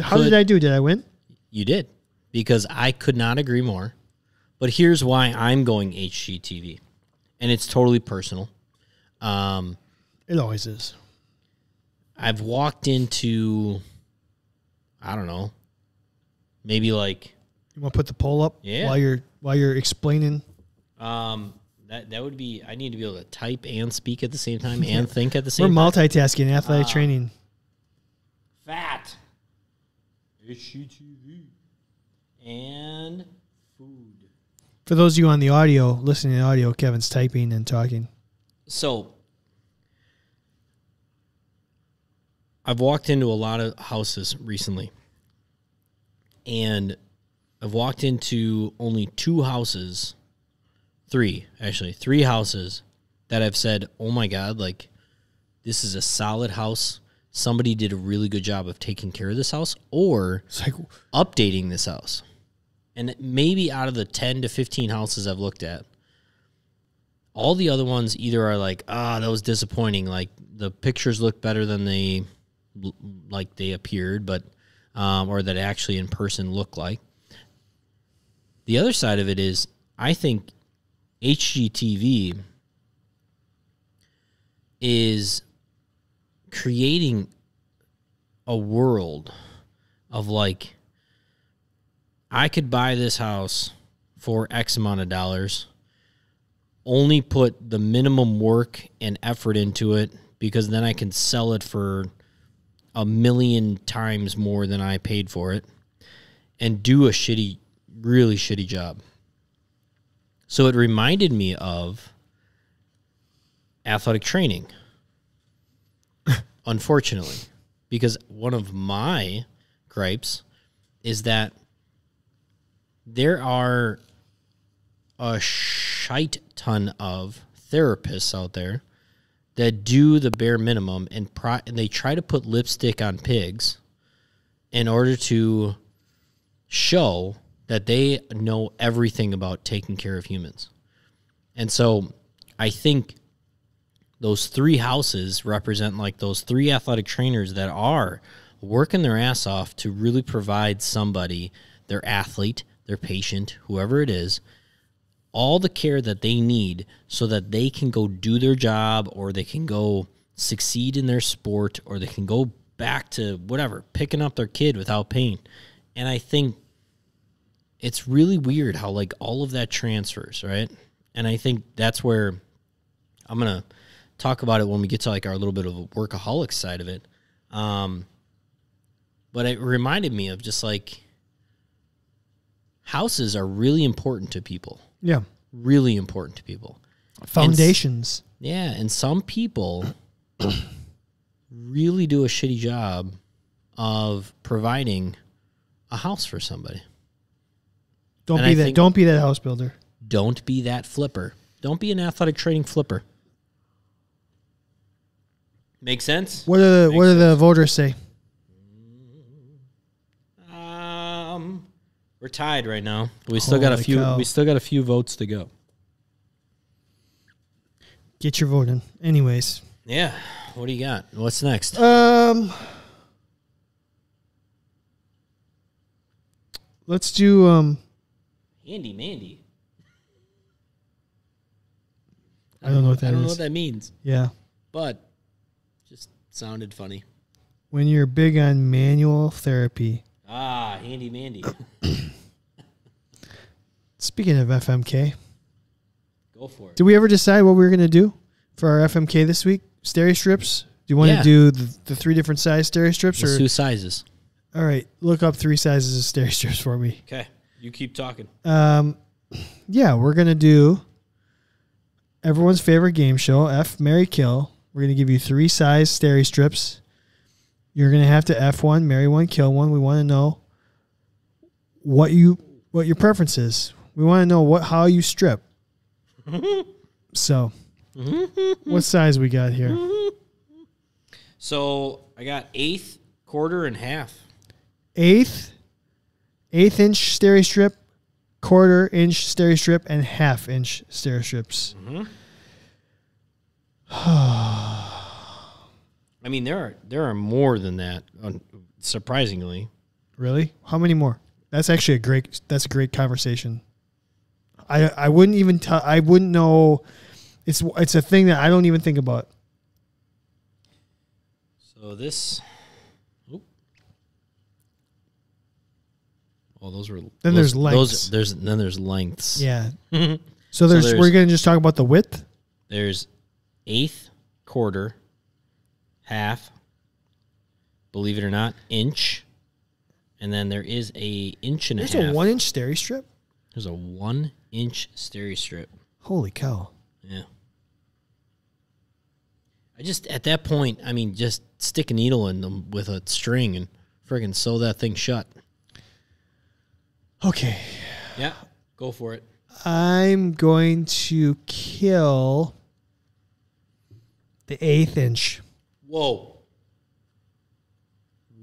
how did I do? Did I win? You did, because I could not agree more. But here's why I'm going HGTV, and it's totally personal. It always is. I've walked into, I don't know, maybe like... You want to put the poll up while you're explaining? That would be... I need to be able to type and speak at the same time and think at the same time. We're multitasking, athletic training. Fat. HGTV. And food. For those of you on the audio, listening to audio, Kevin's typing and talking. So... I've walked into a lot of houses recently, and I've walked into only three houses that I've said, oh my God, like, this is a solid house. Somebody did a really good job of taking care of this house or updating this house. And maybe out of the 10 to 15 houses I've looked at, all the other ones either are like, that was disappointing. Like, the pictures look better than they appeared, but or that actually in person look like. The other side of it is, I think HGTV is creating a world of like, I could buy this house for X amount of dollars, only put the minimum work and effort into it, because then I can sell it for a million times more than I paid for it and do a shitty, really shitty job. So it reminded me of athletic training, unfortunately, because one of my gripes is that there are a shite ton of therapists out there that do the bare minimum and they try to put lipstick on pigs in order to show that they know everything about taking care of humans. And so I think those three houses represent like those three athletic trainers that are working their ass off to really provide somebody, their athlete, their patient, whoever it is, all the care that they need so that they can go do their job, or they can go succeed in their sport, or they can go back to whatever, picking up their kid without pain. And I think it's really weird how like all of that transfers, right? And I think that's where I'm going to talk about it when we get to like our little bit of a workaholic side of it. But it reminded me of just like houses are really important to people. Yeah. Really important to people. Foundations. And some people really do a shitty job of providing a house for somebody. Don't be that house builder. Don't be that flipper. Don't be an athletic training flipper. Make sense? What do the voters say? We're tied right now, but we still got a few. Cow. We still got a few votes to go. Get your vote in, anyways. Yeah. What do you got? What's next? Let's do Handy Mandy. I don't know what that is. I don't know what that means. Yeah, but just sounded funny. When you're big on manual therapy. Ah, Handy Mandy. Speaking of FMK. Go for it. Did we ever decide what we were going to do for our FMK this week? Steri-Strips? Do you want to do the three different size Steri-Strips? Or two sizes. All right. Look up three sizes of Steri-Strips for me. Okay. You keep talking. Yeah, we're going to do everyone's favorite game show, F, Marry, Kill. We're going to give you three size Steri-Strips. You're going to have to F one, marry one, kill one. We want to know what your preference is. We want to know how you strip. So, what size we got here? So, I got eighth, quarter, and half. Eighth inch Steri-Strip, quarter inch Steri-Strip, and half inch Steri-Strips. I mean, there are more than that, surprisingly. Really? How many more? That's actually a great conversation. I wouldn't even tell. I wouldn't know. It's a thing that I don't even think about. So this, those were. Then there's lengths. Then there's lengths. Yeah. So there's we're gonna just talk about the width. There's eighth, quarter, half. Believe it or not, inch, and then there is an inch and a half. There's a 1-inch Steri-Strip. There's a 1-inch Steri-Strip. Holy cow! Yeah. I just, at that point, I mean, just stick a needle in them with a string and friggin' sew that thing shut. Okay. Yeah, go for it. I'm going to kill the 8th inch. Whoa.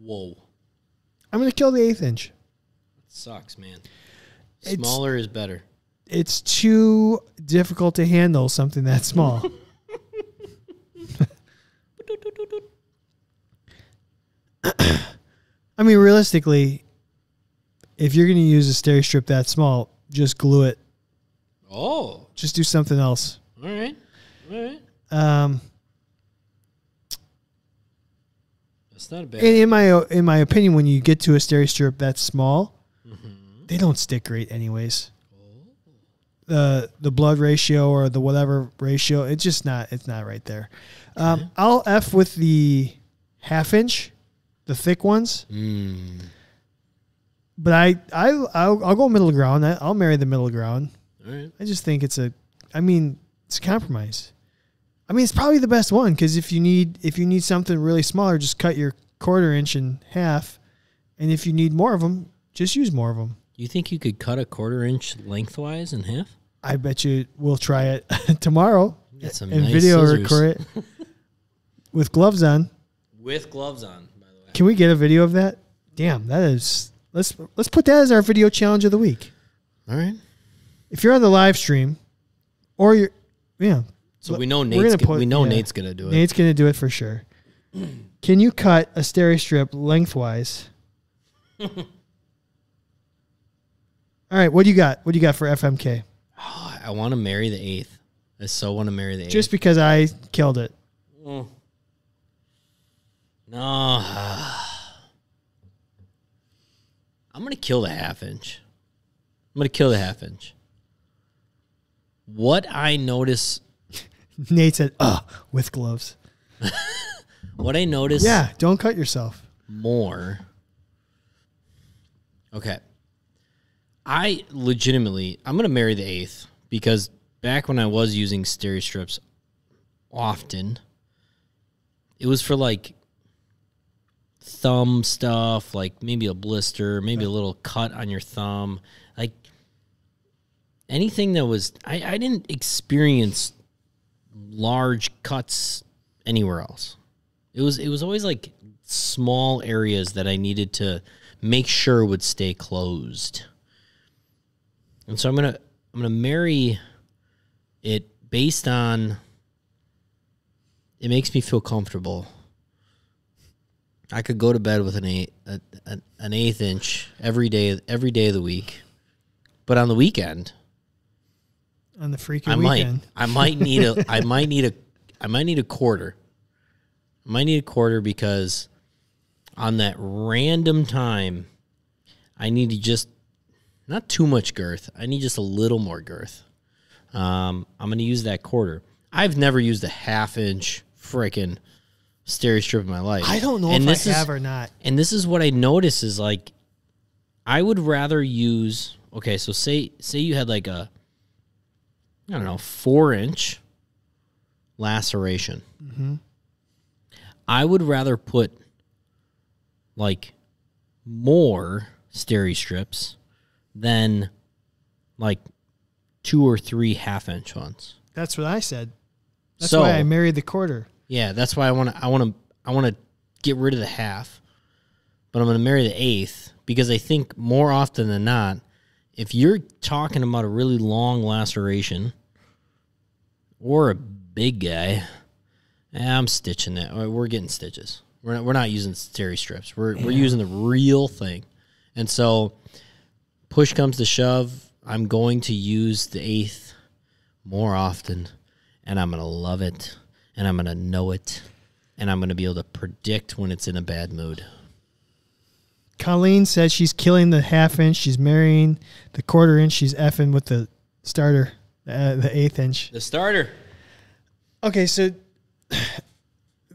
Whoa. I'm going to kill the 8th inch. That sucks, man. Smaller is better. It's too difficult to handle something that small. I mean, realistically, if you're going to use a Steri-Strip that small, just glue it. Oh. Just do something else. All right. All right. That's not a bad idea. In my opinion, when you get to a Steri-Strip that small, they don't stick great anyways. The blood ratio or the whatever ratio, it's not right there. I'll F with the half inch, the thick ones. But I'll go middle ground. I'll marry the middle ground. All right. I just think it's a compromise. I mean, it's probably the best one because if you need something really smaller, just cut your quarter inch in half, and if you need more of them, just use more of them. You think you could cut a quarter inch lengthwise in half? I bet you we'll try it tomorrow. Get some and nice video scissors. Record it with gloves on. With gloves on, by the way. Can we get a video of that? Damn, that is. Let's put that as our video challenge of the week. All right. If you're on the live stream, or you're, yeah. So we know Nate's gonna do it. Nate's gonna do it for sure. Can you cut a Steri-Strip lengthwise? All right, what do you got? What do you got for FMK? Oh, I want to marry the 8th. I so want to marry the 8th. Just because I killed it. Mm. No. I'm going to kill the half inch. I'm going to kill the half inch. What I notice... Nate said, with gloves. What I notice... Yeah, don't cut yourself. More. Okay. I legitimately, I'm going to marry the 8th because back when I was using Steri-Strips often, it was for like thumb stuff, like maybe a blister, maybe a little cut on your thumb. Like anything that was, I didn't experience large cuts anywhere else. It was always like small areas that I needed to make sure would stay closed. And so I'm gonna marry it based on it makes me feel comfortable. I could go to bed with an 8th inch every day of the week, but on the weekend, on the freaking weekend, I might need a quarter. I might need a quarter because on that random time, I need to just. Not too much girth. I need just a little more girth. I'm going to use that quarter. I've never used a half-inch freaking Steri-Strip in my life. I don't know if I have or not. And this is what I notice is, like, I would rather use... Okay, so say you had, like, a, I don't know, 4-inch laceration. I would rather put like more Steri-Strips than like 2 or 3 half-inch ones. That's what I said. That's why I married the quarter. Yeah, that's why I want to get rid of the half, but I'm going to marry the eighth because I think more often than not, if you're talking about a really long laceration or a big guy, I'm stitching that. We're getting stitches. We're not using Steri-Strips. We're using the real thing. And so push comes to shove, I'm going to use the eighth more often, and I'm going to love it, and I'm going to know it, and I'm going to be able to predict when it's in a bad mood. Colleen says she's killing the half-inch. She's marrying the quarter-inch. She's effing with the starter, the eighth-inch. The starter. Okay, so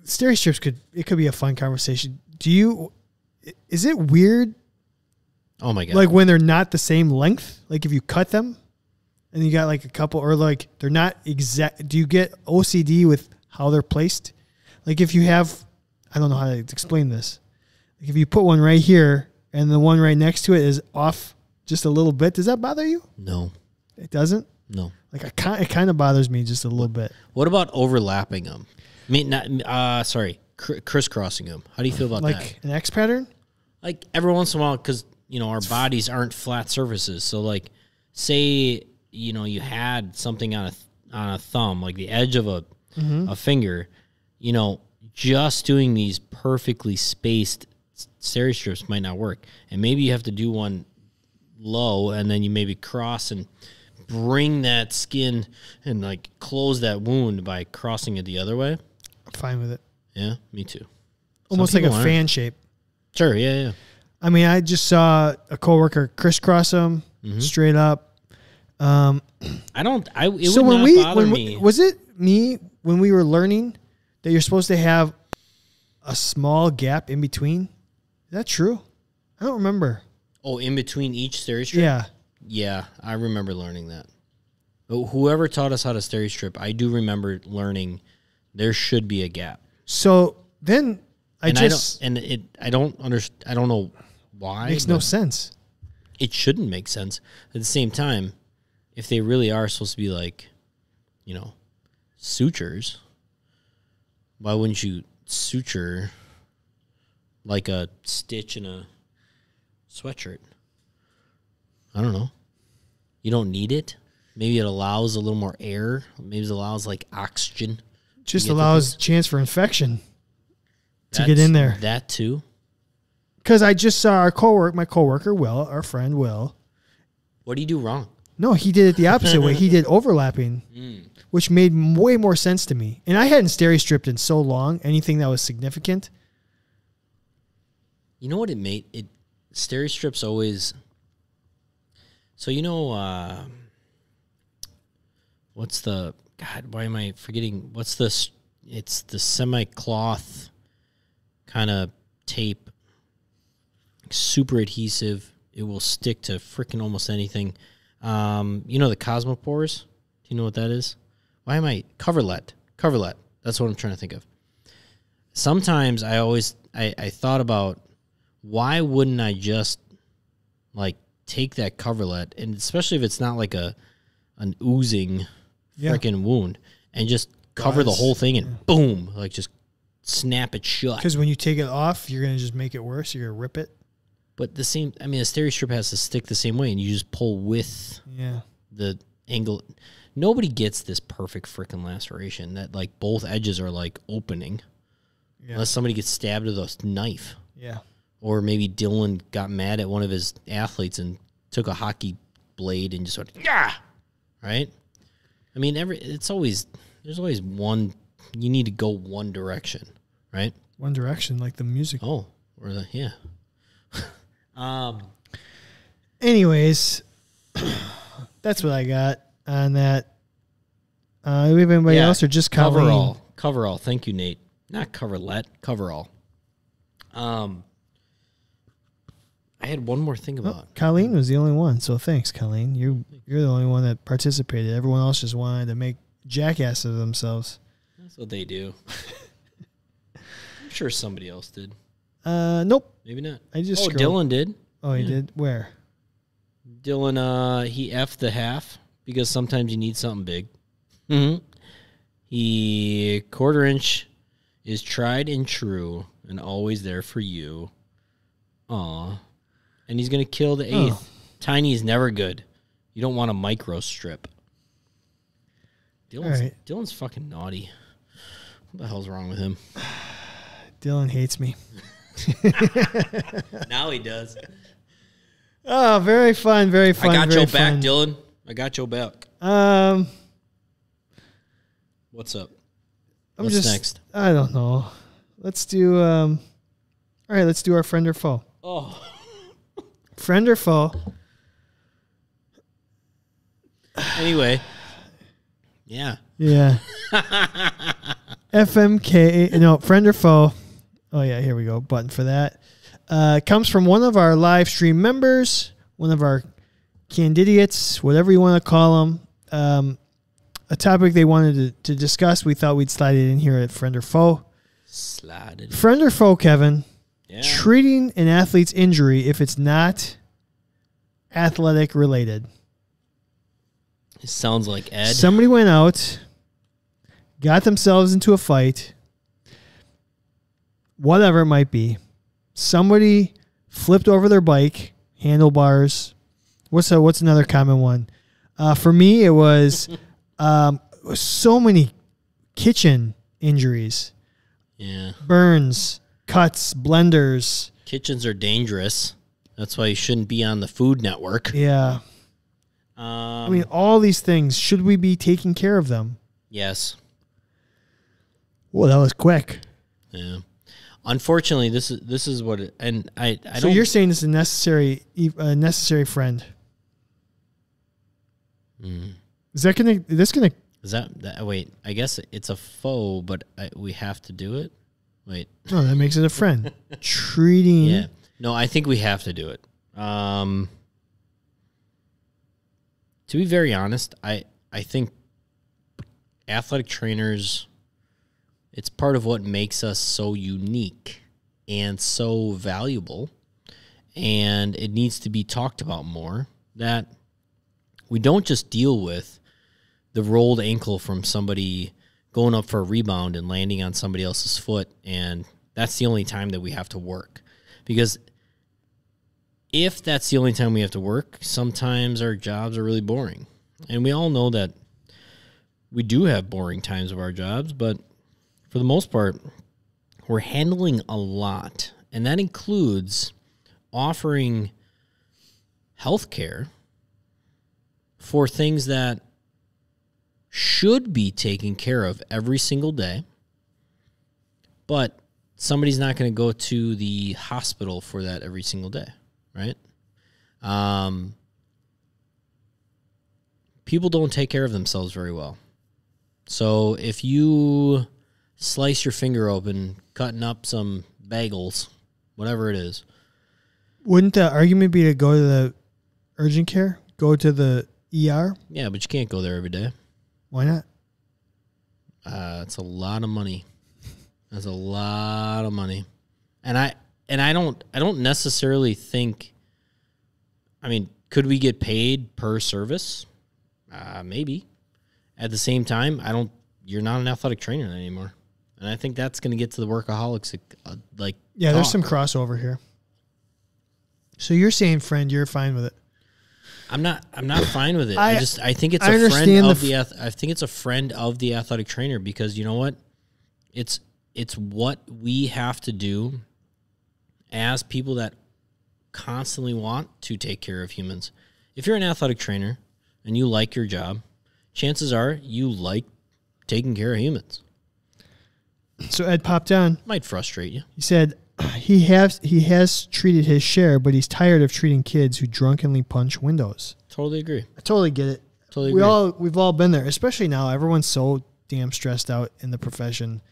Steri-Strips could be a fun conversation. Is it weird? Oh my god! Like when they're not the same length. Like if you cut them, and you got like a couple, or like they're not exact. Do you get OCD with how they're placed? Like if you have, I don't know how to explain this. Like if you put one right here and the one right next to it is off just a little bit, does that bother you? No, it doesn't. No, like it kind of bothers me just a little bit. What about overlapping them? I mean, not sorry, crisscrossing them. How do you feel about that? Like an X pattern? Like every once in a while, because, you know, our bodies aren't flat surfaces. So, like, say, you know, you had something on a thumb, like the edge of a finger, you know, just doing these perfectly spaced Steri-Strips might not work. And maybe you have to do one low, and then you maybe cross and bring that skin and, like, close that wound by crossing it the other way. I'm fine with it. Yeah, me too. Almost like a fan shape. Sure, yeah. I mean, I just saw a coworker crisscross them straight up. I don't. It so would when not we bother when me. Was it me when we were learning that you're supposed to have a small gap in between? Is that true? I don't remember. Oh, in between each Steri-Strip? Yeah, I remember learning that. Whoever taught us how to Steri-Strip, I do remember learning there should be a gap. So then I don't know why. It makes no sense. It shouldn't make sense. At the same time, if they really are supposed to be like, you know, sutures, why wouldn't you suture like a stitch in a sweatshirt? I don't know. You don't need it. Maybe it allows a little more air. Maybe it allows like oxygen. Just allows a chance for infection to get in there. That too. Because I just saw my coworker, Will, our friend, Will. What did he do wrong? No, he did it the opposite way. He did overlapping, which made way more sense to me. And I hadn't Steri-Stripped in so long, anything that was significant. You know what it made? Steri-Strips always... So, you know, what's the... God, why am I forgetting? What's this? It's the semi-cloth kind of tape. Super adhesive. It will stick to freaking almost anything. You know the Cosmopores? Do you know what that is? Why am I... Coverlet. That's what I'm trying to think of. Sometimes I thought about why wouldn't I just, like, take that coverlet, and especially if it's not like an oozing... freaking wound, and just cover the whole thing and boom, like just snap it shut. Because when you take it off, you're going to just make it worse. You're going to rip it. But the same, I mean, a Steri-Strip has to stick the same way, and you just pull with the angle. Nobody gets this perfect freaking laceration that like both edges are like opening unless somebody gets stabbed with a knife. Yeah. Or maybe Dylan got mad at one of his athletes and took a hockey blade and just went, yeah, right? I mean, there's always one. You need to go one direction, right? One direction, like the music. Oh, or the Anyways, that's what I got on that. Do we have anybody else or just coverall? Colleen? Coverall. Thank you, Nate. Not coverlet. Coverall. I had one more thing about. Colleen was the only one, so thanks, Colleen. You're the only one that participated. Everyone else just wanted to make jackasses of themselves. That's what they do. I'm sure somebody else did. Nope. Maybe not. I just Dylan did. Oh, he did? Where? Dylan, he F'd the half because sometimes you need something big. Mm-hmm. He quarter inch is tried and true and always there for you. Aw. And he's going to kill the eighth. Oh. Tiny is never good. You don't want a micro strip. Dylan's fucking naughty. What the hell's wrong with him? Dylan hates me. Now he does. Oh, very fun, very fun. I got your back, Dylan. I got your back. What's up? What's next? I don't know. Let's do all right, let's do our friend or foe. Oh. Friend or foe. Anyway. Yeah. Yeah. FMK. No, friend or foe. Oh, yeah, here we go. Button for that. Comes from one of our live stream members, one of our candidates, whatever you want to call them. A topic they wanted to discuss. We thought we'd slide it in here at friend or foe. Slide it. Friend or foe, Kevin. Yeah. Treating an athlete's injury if it's not athletic related. It sounds like Ed. Somebody went out, got themselves into a fight, whatever it might be. Somebody flipped over their bike, handlebars. What's another common one? For me, it was so many kitchen injuries. Yeah. Burns, cuts, blenders. Kitchens are dangerous. That's why you shouldn't be on the Food Network. Yeah. I mean, all these things, should we be taking care of them? Yes. Well, that was quick. Yeah. Unfortunately, this is what it, and I so don't, you're saying it's a necessary friend. Mm. Wait, I guess it's a foe, but we have to do it. Wait. No, that makes it a friend. Treating. Yeah. No, I think we have to do it. To be very honest, I think athletic trainers, it's part of what makes us so unique and so valuable, and it needs to be talked about more, that we don't just deal with the rolled ankle from somebody going up for a rebound and landing on somebody else's foot, and that's the only time that we have to work. Because if that's the only time we have to work, sometimes our jobs are really boring. And we all know that we do have boring times of our jobs, but for the most part, we're handling a lot. And that includes offering healthcare for things that should be taken care of every single day, but somebody's not going to go to the hospital for that every single day. Right? People don't take care of themselves very well. So if you slice your finger open, cutting up some bagels, whatever it is. Wouldn't the argument be to go to the urgent care? Go to the ER? Yeah, but you can't go there every day. Why not? It's a lot of money. That's a lot of money. And I don't necessarily think, I mean, could we get paid per service? Maybe. At the same time, you're not an athletic trainer anymore. And I think that's going to get to the workaholics. Yeah, there's some crossover here. So you're saying, friend, you're fine with it. I'm not fine with it. I think it's a friend of I think it's a friend of the athletic trainer, because you know what? It's what we have to do as people that constantly want to take care of humans. If you're an athletic trainer and you like your job, chances are you like taking care of humans. So Ed popped on. Might frustrate you. He said he has treated his share, but he's tired of treating kids who drunkenly punch windows. Totally agree. I totally get it. Totally agree. We've all been there, especially now. Everyone's so damn stressed out in the profession.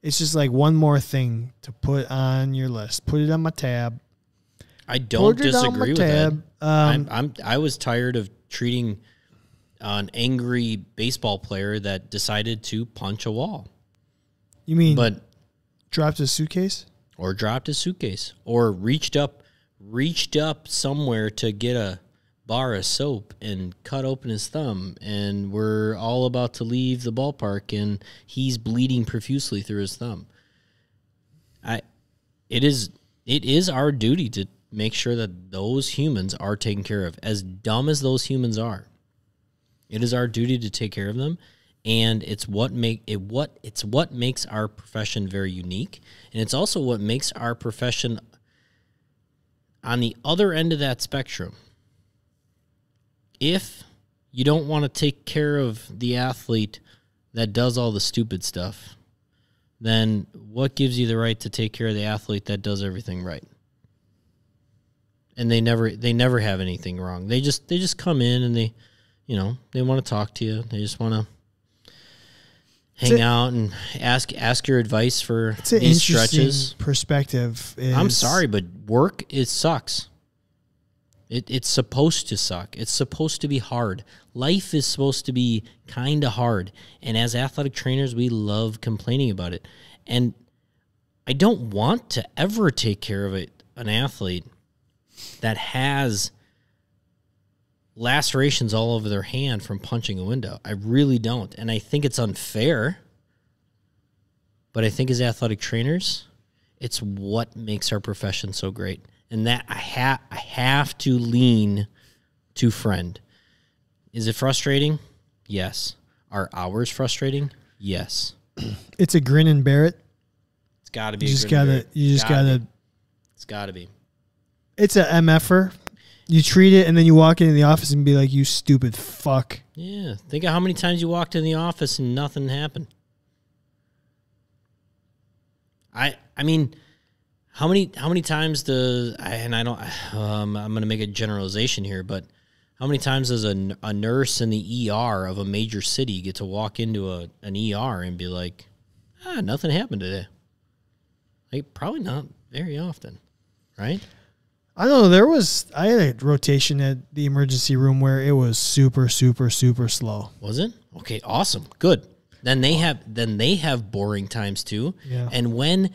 It's just like one more thing to put on your list. Put it on my tab. I don't disagree with that. I was tired of treating an angry baseball player that decided to punch a wall. You mean dropped his suitcase? or dropped his suitcase, or reached up somewhere to get a bar of soap and cut open his thumb, and we're all about to leave the ballpark, and he's bleeding profusely through his thumb. It is our duty to make sure that those humans are taken care of. As dumb as those humans are, it is our duty to take care of them, and it's what makes our profession very unique, and it's also what makes our profession on the other end of that spectrum. If you don't want to take care of the athlete that does all the stupid stuff, then what gives you the right to take care of the athlete that does everything right? And they never have anything wrong. They just come in and they want to talk to you. They just want to hang out and ask your advice for these stretches. Perspective. I'm sorry, but work sucks. It's supposed to suck. It's supposed to be hard. Life is supposed to be kind of hard. And as athletic trainers, we love complaining about it. And I don't want to ever take care of an athlete that has lacerations all over their hand from punching a window. I really don't. And I think it's unfair. But I think as athletic trainers, it's what makes our profession so great. And that I have to lean to friend. Is it frustrating? Yes. Are hours frustrating? Yes. It's a grin and bear it. It's got to be. It's got to be. It's a MF-er. You treat it, and then you walk into the office and be like, "You stupid fuck." Yeah. Think of how many times you walked in the office and nothing happened. I mean, how many times does I'm going to make a generalization here, but how many times does a nurse in the ER of a major city get to walk into an ER and be like, nothing happened today? Like, probably not very often, right? I don't know. I had a rotation at the emergency room where it was super, super, super slow. Was it? Okay, awesome. Good. Then they have boring times too. Yeah. And when,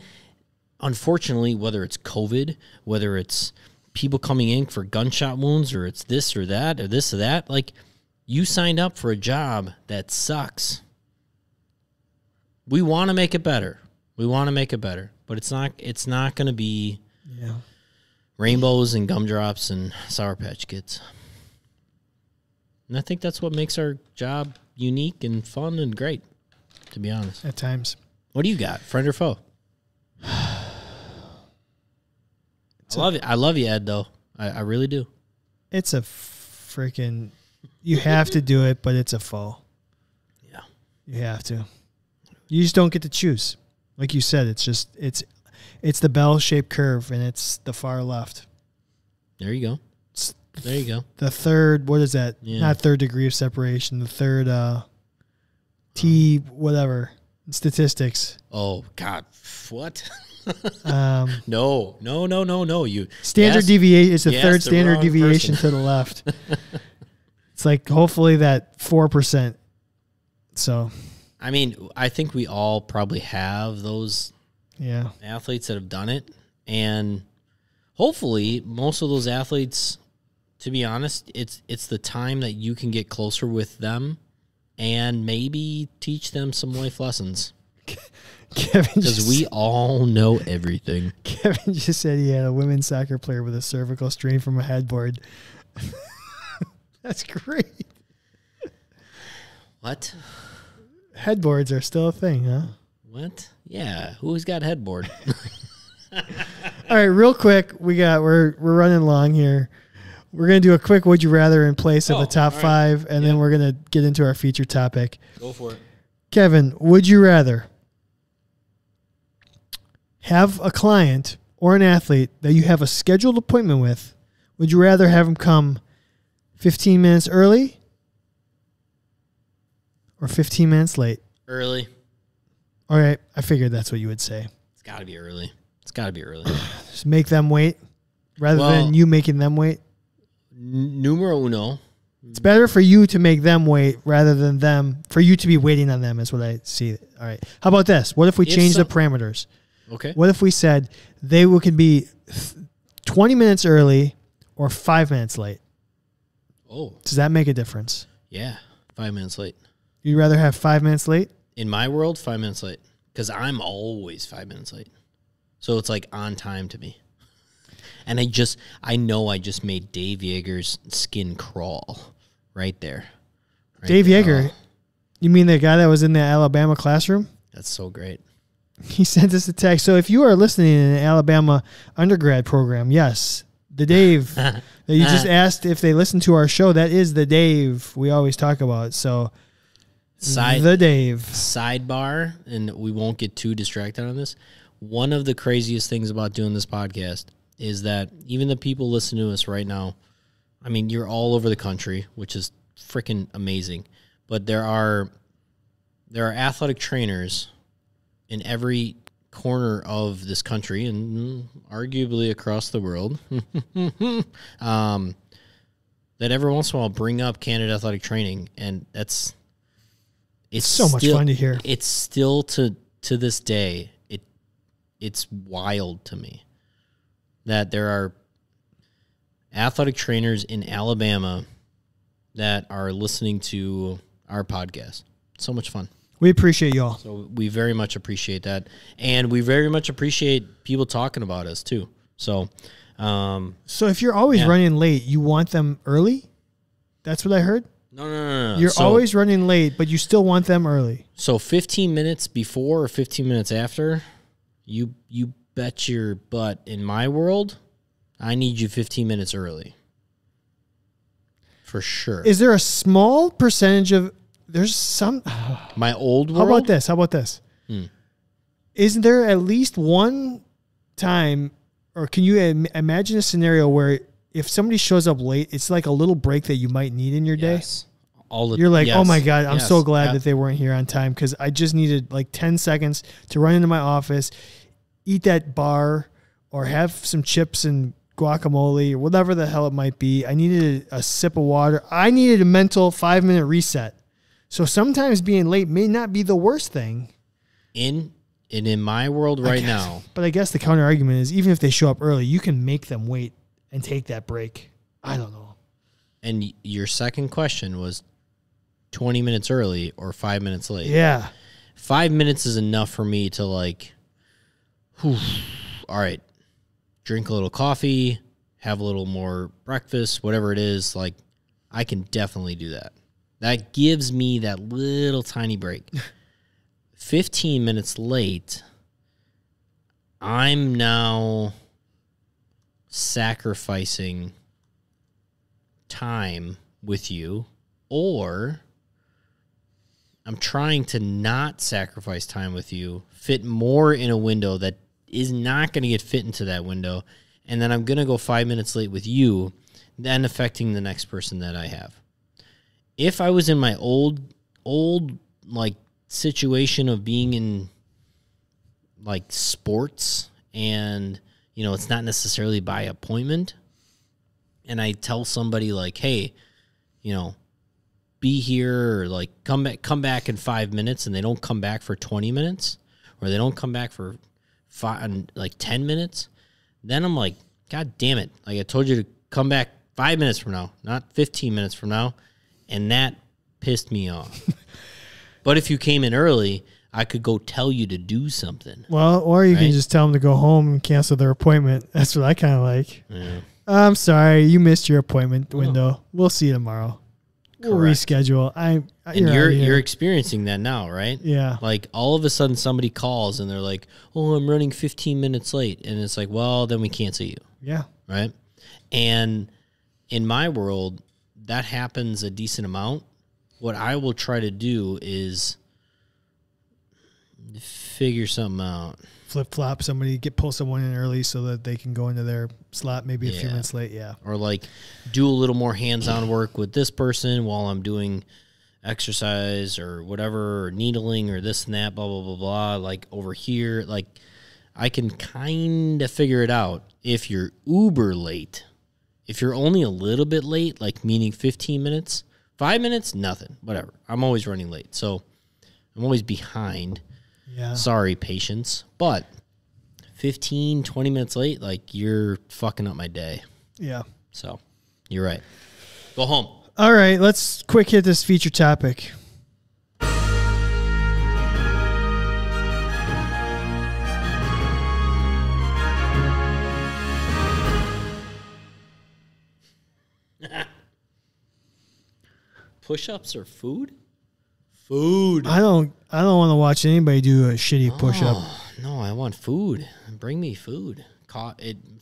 unfortunately, whether it's COVID, whether it's people coming in for gunshot wounds, or it's this or that, or this or that, like, you signed up for a job that sucks. We want to make it better. But it's not going to be rainbows and gumdrops and Sour Patch Kids. And I think that's what makes our job unique and fun and great, to be honest. At times. What do you got, friend or foe? I love you, Ed, though. I really do. It's a freaking... You have to do it, but it's a foe. Yeah. You have to. You just don't get to choose. Like you said, it's the bell-shaped curve, and it's the far left. There you go. The third... What is that? Yeah. Not third degree of separation. The third whatever. Statistics. Oh, God. What? No. You standard deviation is the third standard deviation to the left. It's like, hopefully that 4%. So, I mean, I think we all probably have those athletes that have done it, and hopefully most of those athletes, to be honest, it's the time that you can get closer with them and maybe teach them some life lessons. Because we all know everything. Kevin just said he had a women's soccer player with a cervical strain from a headboard. That's great. What? Headboards are still a thing, huh? What? Yeah. Who's got headboard? All right, real quick. We're running long here. We're gonna do a quick "Would You Rather" in place of the top five, and then we're gonna get into our feature topic. Go for it, Kevin. Would you rather have a client or an athlete that you have a scheduled appointment with? Would you rather have them come 15 minutes early or 15 minutes late? Early. All right. I figured that's what you would say. It's got to be early. Just make them wait rather than you making them wait. Numero uno. It's better for you to make them wait rather than for you to be waiting on them, is what I see. All right. How about this? What if we change the parameters? Okay. What if we said they can be 20 minutes early or 5 minutes late? Oh. Does that make a difference? Yeah. 5 minutes late. You'd rather have 5 minutes late? In my world, 5 minutes late. Because I'm always 5 minutes late. So it's like on time to me. And I know I just made Dave Yeager's skin crawl right there. Right Dave there. Yeager? You mean the guy that was in the Alabama classroom? That's so great. He sent us a text. So if you are listening in an Alabama undergrad program, yes, the Dave that you just asked if they listen to our show, that is the Dave we always talk about. So the Dave. Sidebar, and we won't get too distracted on this. One of the craziest things about doing this podcast is that even the people listening to us right now, I mean, you're all over the country, which is freaking amazing. But there are athletic trainers in every corner of this country and arguably across the world that every once in a while bring up Canada Athletic Training, and it's so much fun to hear. It's still to this day, it's wild to me that there are athletic trainers in Alabama that are listening to our podcast. So much fun. We appreciate y'all. So we very much appreciate that. And we very much appreciate people talking about us too. So so if you're always running late, you want them early? That's what I heard? No. You're always running late, but you still want them early. So 15 minutes before or 15 minutes after, you bet your butt in my world, I need you 15 minutes early. For sure. Is there a small percentage of... There's some... My old world? How about this? Isn't there at least one time, or can you imagine a scenario where if somebody shows up late, it's like a little break that you might need in your day? Oh my God, I'm so glad that they weren't here on time because I just needed like 10 seconds to run into my office, eat that bar, or have some chips and guacamole or whatever the hell it might be. I needed a sip of water. I needed a mental 5-minute reset. So sometimes being late may not be the worst thing. In my world right now. But I guess the counter argument is even if they show up early, you can make them wait and take that break. I don't know. And your second question was 20 minutes early or 5 minutes late. Yeah. 5 minutes is enough for me to like, whew, all right, drink a little coffee, have a little more breakfast, whatever it is. Like I can definitely do that. That gives me that little tiny break. 15 minutes late, I'm now sacrificing time with you, or I'm trying to not sacrifice time with you, fit more in a window that is not going to get fit into that window, and then I'm going to go 5 minutes late with you, then affecting the next person that I have. If I was in my old like situation of being in like sports and, you know, it's not necessarily by appointment, and I tell somebody like, hey, you know, be here or like come back in 5 minutes, and they don't come back for 20 minutes or they don't come back for like 10 minutes, then I'm like, God damn it. Like I told you to come back 5 minutes from now, not 15 minutes from now. And that pissed me off. But if you came in early, I could go tell you to do something. Well, or you can just tell them to go home and cancel their appointment. That's what I kind of like. Yeah. I'm sorry. You missed your appointment window. Oh. We'll see you tomorrow. Correct. We'll reschedule. You're experiencing that now, right? Yeah. Like all of a sudden somebody calls and they're like, oh, I'm running 15 minutes late. And it's like, well, then we can't see you. Yeah. Right? And in my world, that happens a decent amount. What I will try to do is figure something out. Flip-flop somebody, pull someone in early so that they can go into their slot maybe a few minutes late, Or like do a little more hands-on work with this person while I'm doing exercise or whatever, or needling or this and that, blah, blah, blah, blah, like over here. Like I can kind of figure it out if you're uber late. If you're only a little bit late, like meaning 15 minutes, 5 minutes, nothing, whatever. I'm always running late, so I'm always behind. Yeah. Sorry, patience. But 15, 20 minutes late, like, you're fucking up my day. Yeah. So you're right. Go home. All right. Let's quick hit this feature topic. Push-ups or food? Food. I don't want to watch anybody do a shitty push-up. No, I want food. Bring me food.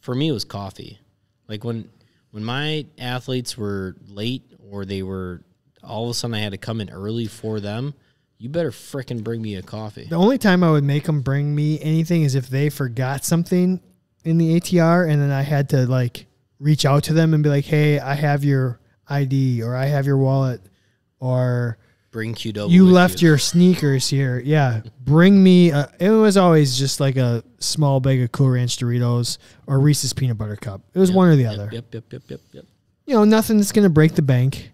For me, it was coffee. Like, when my athletes were late or they were, all of a sudden I had to come in early for them, you better frickin' bring me a coffee. The only time I would make them bring me anything is if they forgot something in the ATR, and then I had to, like, reach out to them and be like, hey, I have your ID, or I have your wallet, or... Bring QW. You left your sneakers here. Yeah. Bring me it was always just like a small bag of Cool Ranch Doritos or Reese's Peanut Butter Cup. It was one or the other. Yep. You know, nothing that's going to break the bank.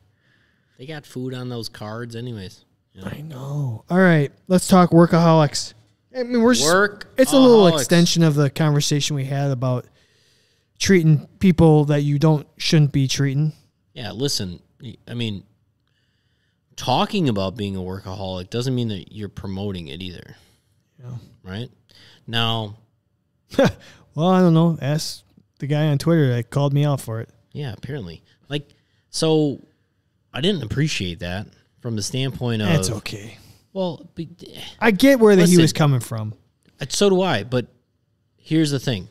They got food on those cards anyways. You know? I know. All right. Let's talk workaholics. I mean, we're it's a little extension of the conversation we had about treating people that you shouldn't be treating. Yeah, listen. I mean, talking about being a workaholic doesn't mean that you're promoting it either. Yeah. Right? Now. Well, I don't know. Ask the guy on Twitter that called me out for it. Yeah, apparently. Like, so I didn't appreciate that from the standpoint of. That's okay. Well, I get where he was coming from. So do I. But here's the thing.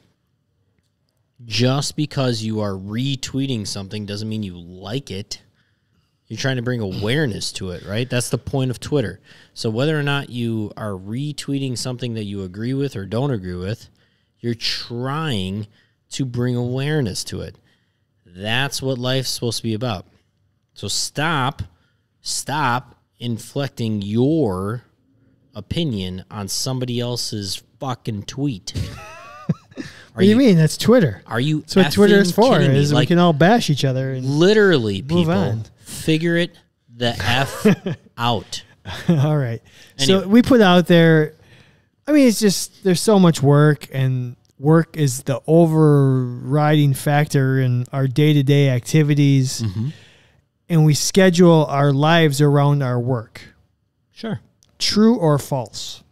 Just because you are retweeting something doesn't mean you like it. You're trying to bring awareness to it, right? That's the point of Twitter. So whether or not you are retweeting something that you agree with or don't agree with, you're trying to bring awareness to it. That's what life's supposed to be about. So stop inflecting your opinion on somebody else's fucking tweet. What do you mean? That's Twitter. Are you? That's what Twitter is for. Is like, we can all bash each other. And literally, people. Figure it the F out. All right. Anyway. So we put out there, I mean, it's just, there's so much work, and work is the overriding factor in our day-to-day activities. Mm-hmm. And we schedule our lives around our work. Sure. True or false?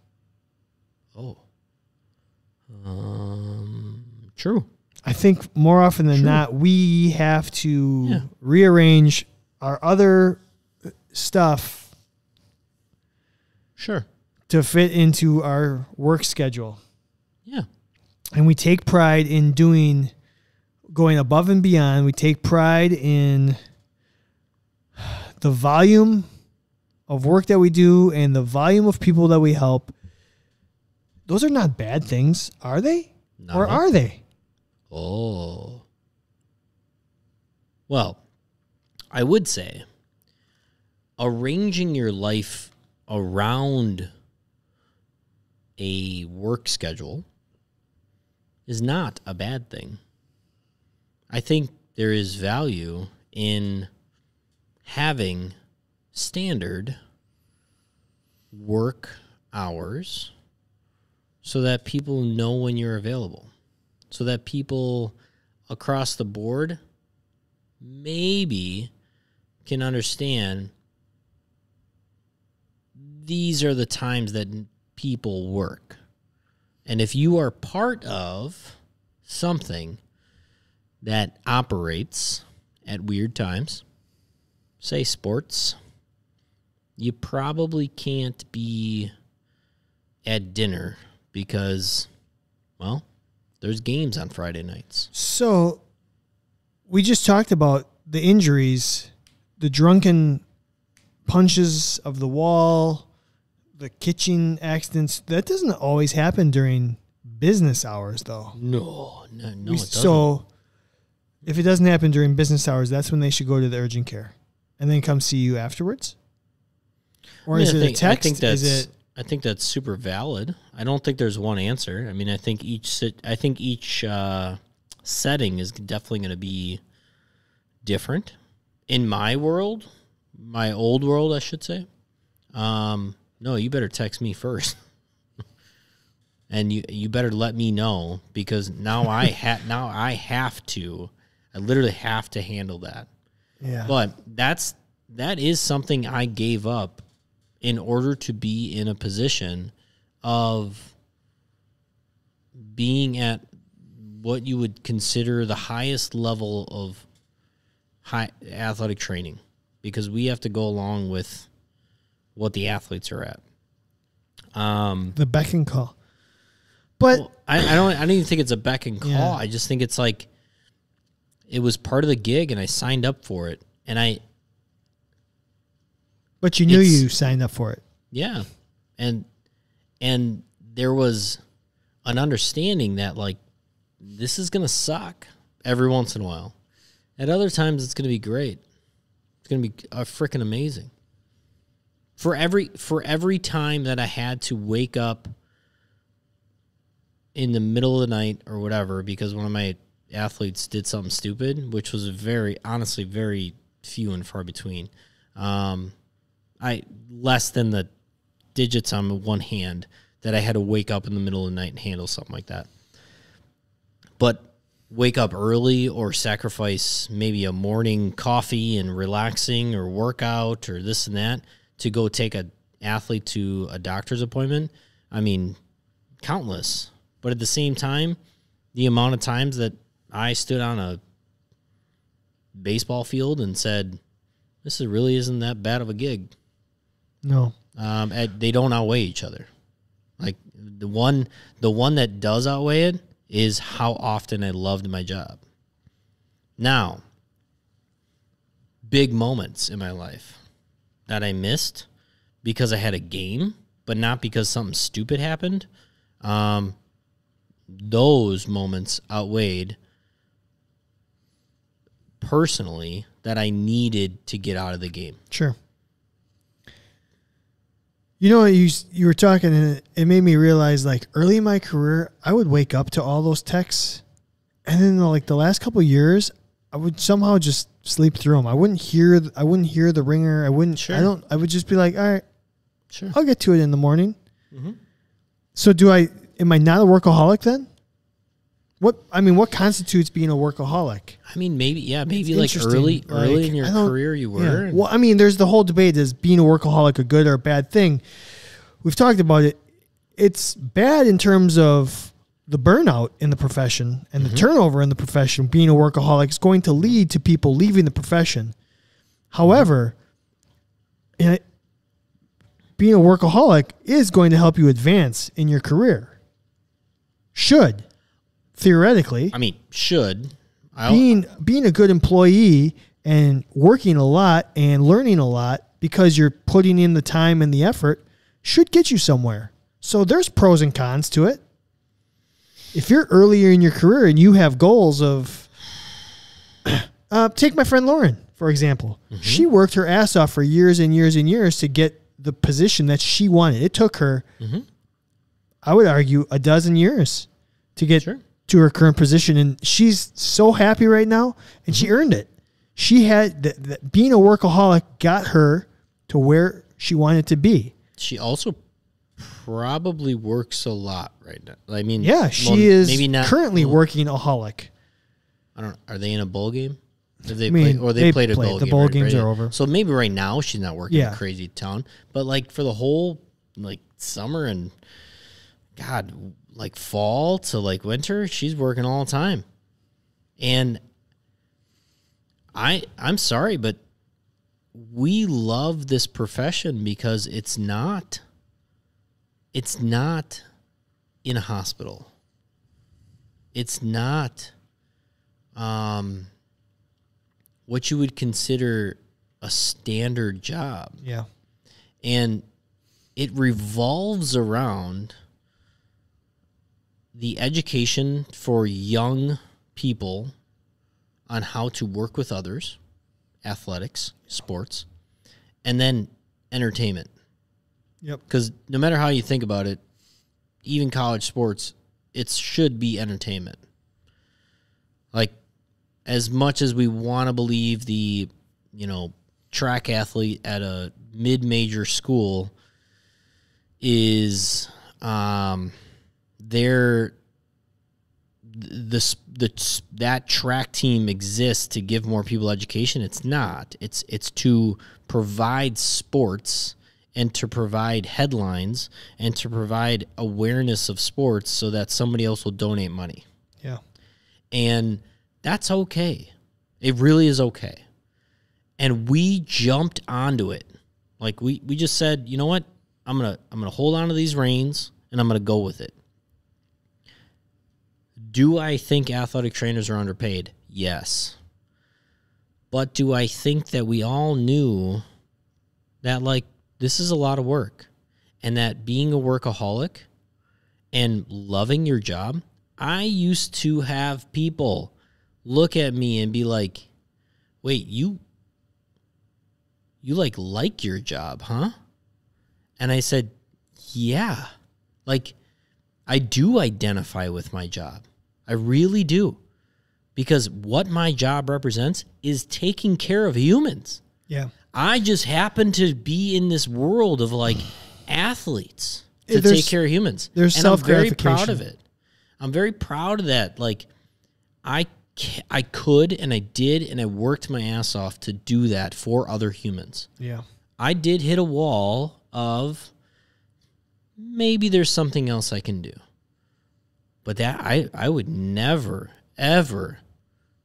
Oh. True. I think more often than not, we have to rearrange our other stuff, sure, to fit into our work schedule. Yeah. And we take pride in going above and beyond. We take pride in the volume of work that we do and the volume of people that we help. Those are not bad things, are they? No. Or are they? Oh. Well, I would say arranging your life around a work schedule is not a bad thing. I think there is value in having standard work hours so that people know when you're available, so that people across the board maybe can understand these are the times that people work. And if you are part of something that operates at weird times, say sports, you probably can't be at dinner because, well, there's games on Friday nights. So we just talked about the injuries, the drunken punches of the wall, the kitchen accidents. That doesn't always happen during business hours, though. No, it doesn't. So if it doesn't happen during business hours, that's when they should go to the urgent care and then come see you afterwards? Or is it a text? I think that's super valid. I don't think there's one answer. I mean, I think each setting is definitely going to be different. In my world, my old world, I should say, no, you better text me first. and you better let me know, because now I have to. I literally have to handle that. Yeah. But that is something I gave up in order to be in a position of being at what you would consider the highest level of athletic training, because we have to go along with what the athletes are at. The beck and call. But well, I don't even think it's a beck and call. Yeah. I just think it's like, it was part of the gig and I signed up for it, and but you knew you signed up for it. Yeah. And there was an understanding that, like, this is going to suck every once in a while. At other times, it's going to be great. It's going to be freaking amazing. For every time that I had to wake up in the middle of the night or whatever, because one of my athletes did something stupid, which was honestly very few and far between. Less than the digits on one hand that I had to wake up in the middle of the night and handle something like that. But wake up early or sacrifice maybe a morning coffee and relaxing or workout or this and that to go take an athlete to a doctor's appointment, I mean, countless. But at the same time, the amount of times that I stood on a baseball field and said, this really isn't that bad of a gig. No. They don't outweigh each other. Like, the one that does outweigh it is how often I loved my job. Now, big moments in my life that I missed because I had a game, but not because something stupid happened. Those moments outweighed, personally, that I needed to get out of the game. Sure. You know, you were talking, and it made me realize, like, early in my career, I would wake up to all those texts, and then, like, the last couple of years, I would somehow just sleep through them. I wouldn't hear the ringer. I would just be like, all right, sure, I'll get to it in the morning. Mm-hmm. So am I not a workaholic then? What constitutes being a workaholic? I mean, maybe like early in your career you were. Yeah. Well, I mean, there's the whole debate, is being a workaholic a good or a bad thing? We've talked about it. It's bad in terms of the burnout in the profession and the turnover in the profession. Being a workaholic is going to lead to people leaving the profession. However, being a workaholic is going to help you advance in your career. Should, theoretically. I mean, should. Being a good employee and working a lot and learning a lot because you're putting in the time and the effort should get you somewhere. So there's pros and cons to it. If you're earlier in your career and you have goals of, take my friend Lauren, for example. Mm-hmm. She worked her ass off for years and years and years to get the position that she wanted. It took her, I would argue, a dozen years to get to her current position, and she's so happy right now, and she earned it. She had being a workaholic got her to where she wanted to be. She also probably works a lot right now. I mean, yeah, she is currently working a holic. I don't. Are they in a bowl game? They played a bowl game. The bowl games are over. So maybe right now she's not working in a crazy town, but like for the whole like summer and God, like fall to like winter, she's working all the time. And I'm sorry, but we love this profession because it's not in a hospital. It's not what you would consider a standard job. Yeah. And it revolves around the education for young people on how to work with others, athletics, sports, and then entertainment. Yep. Because no matter how you think about it, even college sports, it should be entertainment. Like, as much as we want to believe the, track athlete at a mid-major school is they're that track team exists to give more people education. It's not. It's to provide sports and to provide headlines and to provide awareness of sports so that somebody else will donate money. Yeah. And that's okay. It really is okay. And we jumped onto it. Like we just said, you know what? I'm going to hold on to these reins and I'm going to go with it. Do I think athletic trainers are underpaid? Yes. But do I think that we all knew that, like, this is a lot of work, and that being a workaholic and loving your job, I used to have people look at me and be like, wait, you like your job, huh? And I said, yeah, like I do identify with my job. I really do. Because what my job represents is taking care of humans. Yeah. I just happen to be in this world of like athletes to take care of humans. There's self-gratification. I'm very proud of it. I'm very proud of that. Like I could, and I did, and I worked my ass off to do that for other humans. Yeah. I did hit a wall of maybe there's something else I can do. But that I would never, ever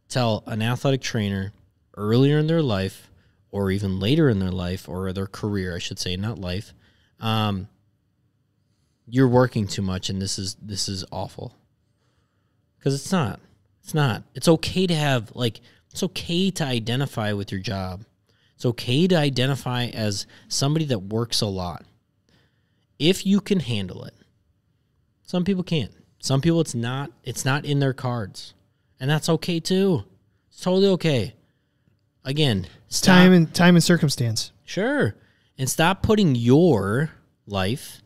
tell an athletic trainer earlier in their life or even later in their life or their career, I should say, not life, you're working too much and this is awful. Because it's not. It's not. It's okay to have, like, it's okay to identify with your job. It's okay to identify as somebody that works a lot. If you can handle it. Some people can't. Some people it's not in their cards. And that's okay too. It's totally okay. Again, stop. Time and circumstance. Sure. And stop putting your life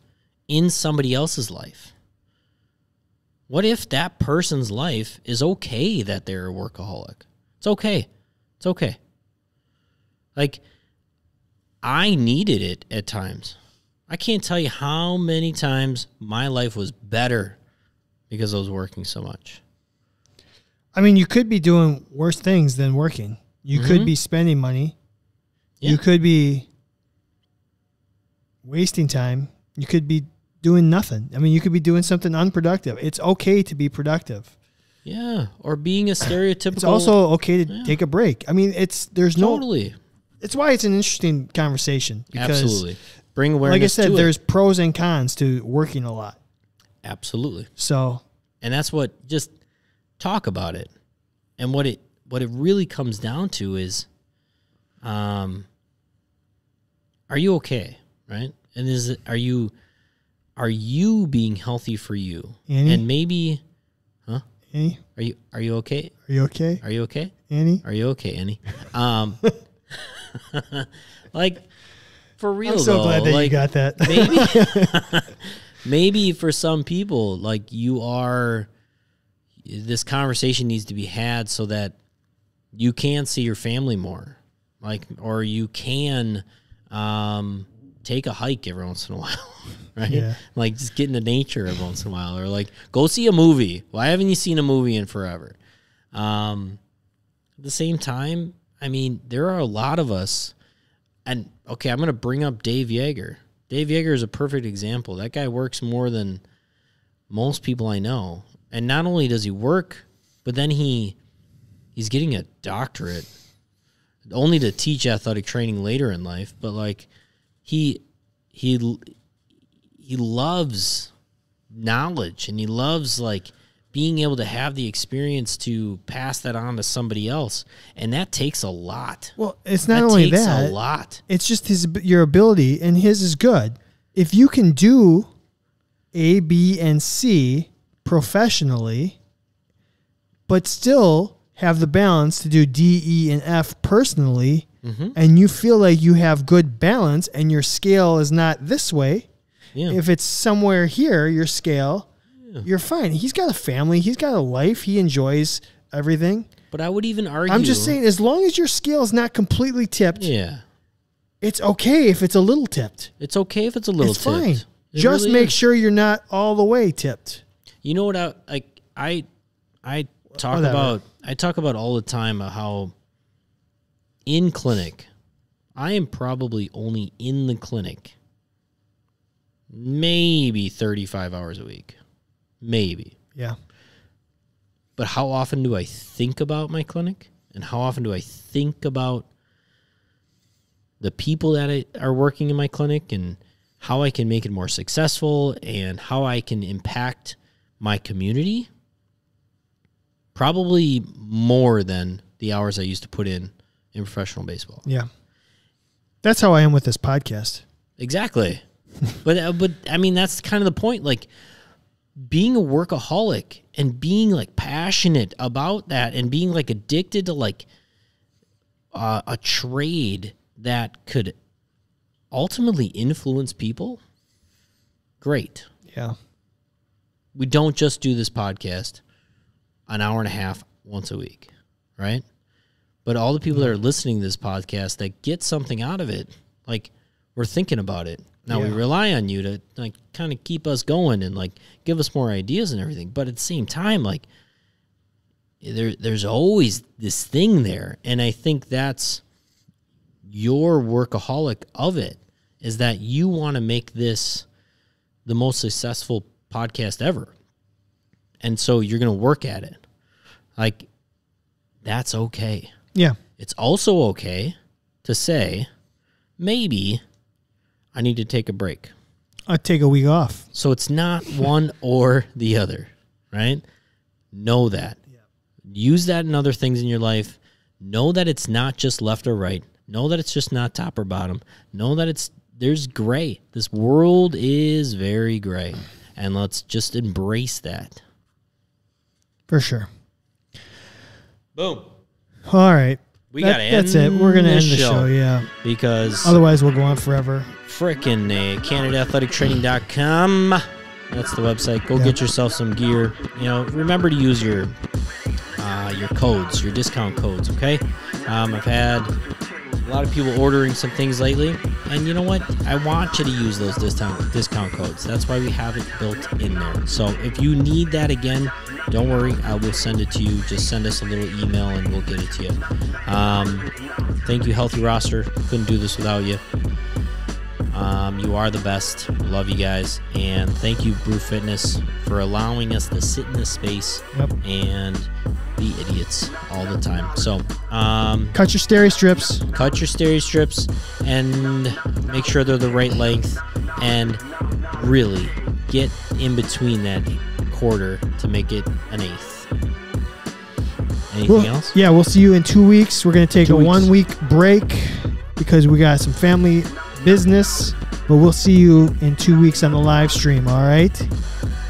in somebody else's life. What if that person's life is okay that they're a workaholic? It's okay. It's okay. Like, I needed it at times. I can't tell you how many times my life was better because I was working so much. I mean, you could be doing worse things than working. You could be spending money. Yeah. You could be wasting time. You could be doing nothing. I mean, you could be doing something unproductive. It's okay to be productive. Yeah, or being a stereotypical. It's also okay to take a break. I mean, it's why it's an interesting conversation. Because absolutely. Bring awareness to it. Like I said, there's pros and cons to working a lot. Absolutely. So. And that's what, just talk about it. And what it really comes down to is, are you okay, right? And are you being healthy for you? Annie? And maybe, huh? Annie? Are you okay? Are you okay? Are you okay, Annie? Are you okay, Annie? Like, for real, I'm so glad that, like, you got that. maybe for some people, like, this conversation needs to be had so that you can see your family more, like, or you can take a hike every once in a while, right? Yeah. Like, just get into nature every once in a while, or like go see a movie. Why haven't you seen a movie in forever? At the same time, I mean, there are a lot of us, and okay, I'm going to bring up Dave Yeager. Dave Yeager is a perfect example. That guy works more than most people I know, and not only does he work, but then he's getting a doctorate only to teach athletic training later in life. But, like, he loves knowledge, and he loves, like, being able to have the experience to pass that on to somebody else. And that takes a lot. Well, it's not only that. It takes a lot. It's just your ability, and his is good. If you can do A, B, and C professionally, but still have the balance to do D, E, and F personally, and you feel like you have good balance and your scale is not this way. Yeah. If it's somewhere here, your scale, you're fine. He's got a family. He's got a life. He enjoys everything. But I would even argue, I'm just saying, as long as your scale is not completely tipped, it's okay if it's a little tipped. It's okay if it's a little tipped. It's fine. Just make sure you're not all the way tipped. You know what I like? I talk about all the time how in clinic, I am probably only in the clinic maybe 35 hours a week, maybe. Yeah. But how often do I think about my clinic, and how often do I think about the people that are working in my clinic, and how I can make it more successful, and how I can impact my community? Probably more than the hours I used to put in professional baseball. Yeah. That's how I am with this podcast. Exactly. But I mean, that's kind of the point. Like, being a workaholic and being like passionate about that, and being like addicted to like a trade that could ultimately influence people. Great. Yeah. We don't just do this podcast an hour and a half once a week, right? But all the people that are listening to this podcast that get something out of it, like, we're thinking about it. Now we rely on you to like kind of keep us going and like give us more ideas and everything. But at the same time, like, there's always this thing there. And I think that's your workaholic of it, is that you want to make this the most successful podcast ever. And so you're going to work at it. Like, that's okay. Yeah. It's also okay to say, maybe I need to take a break. I take a week off. So it's not one or the other, right? Know that. Yeah. Use that in other things in your life. Know that it's not just left or right. Know that it's just not top or bottom. Know that there's gray. This world is very gray, and let's just embrace that. For sure. Boom. All right. We got to end the show. That's it. We're going to end the show, yeah. Because otherwise we'll go on forever. Frickin' CanadaAthleticTraining.com. That's the website. Go get yourself some gear. You know, remember to use your codes, your discount codes, okay? I've had a lot of people ordering some things lately, and you know what? I want you to use those discount codes. That's why we have it built in there. So if you need that again, don't worry, I will send it to you. Just send us a little email and we'll get it to you. Thank you, Healthy Roster. Couldn't do this without you. You are the best. Love you guys. And thank you, Brew Fitness, for allowing us to sit in this space and be idiots all the time. So cut your Steri-Strips. Cut your Steri-Strips and make sure they're the right length, and really get in between that quarter to make it an eighth. Anything else? Yeah, we'll see you in 2 weeks. We're going to take a 1 week break because we got some family business, but we'll see you in 2 weeks on the live stream. All right?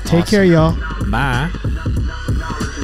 Take care, y'all. Bye.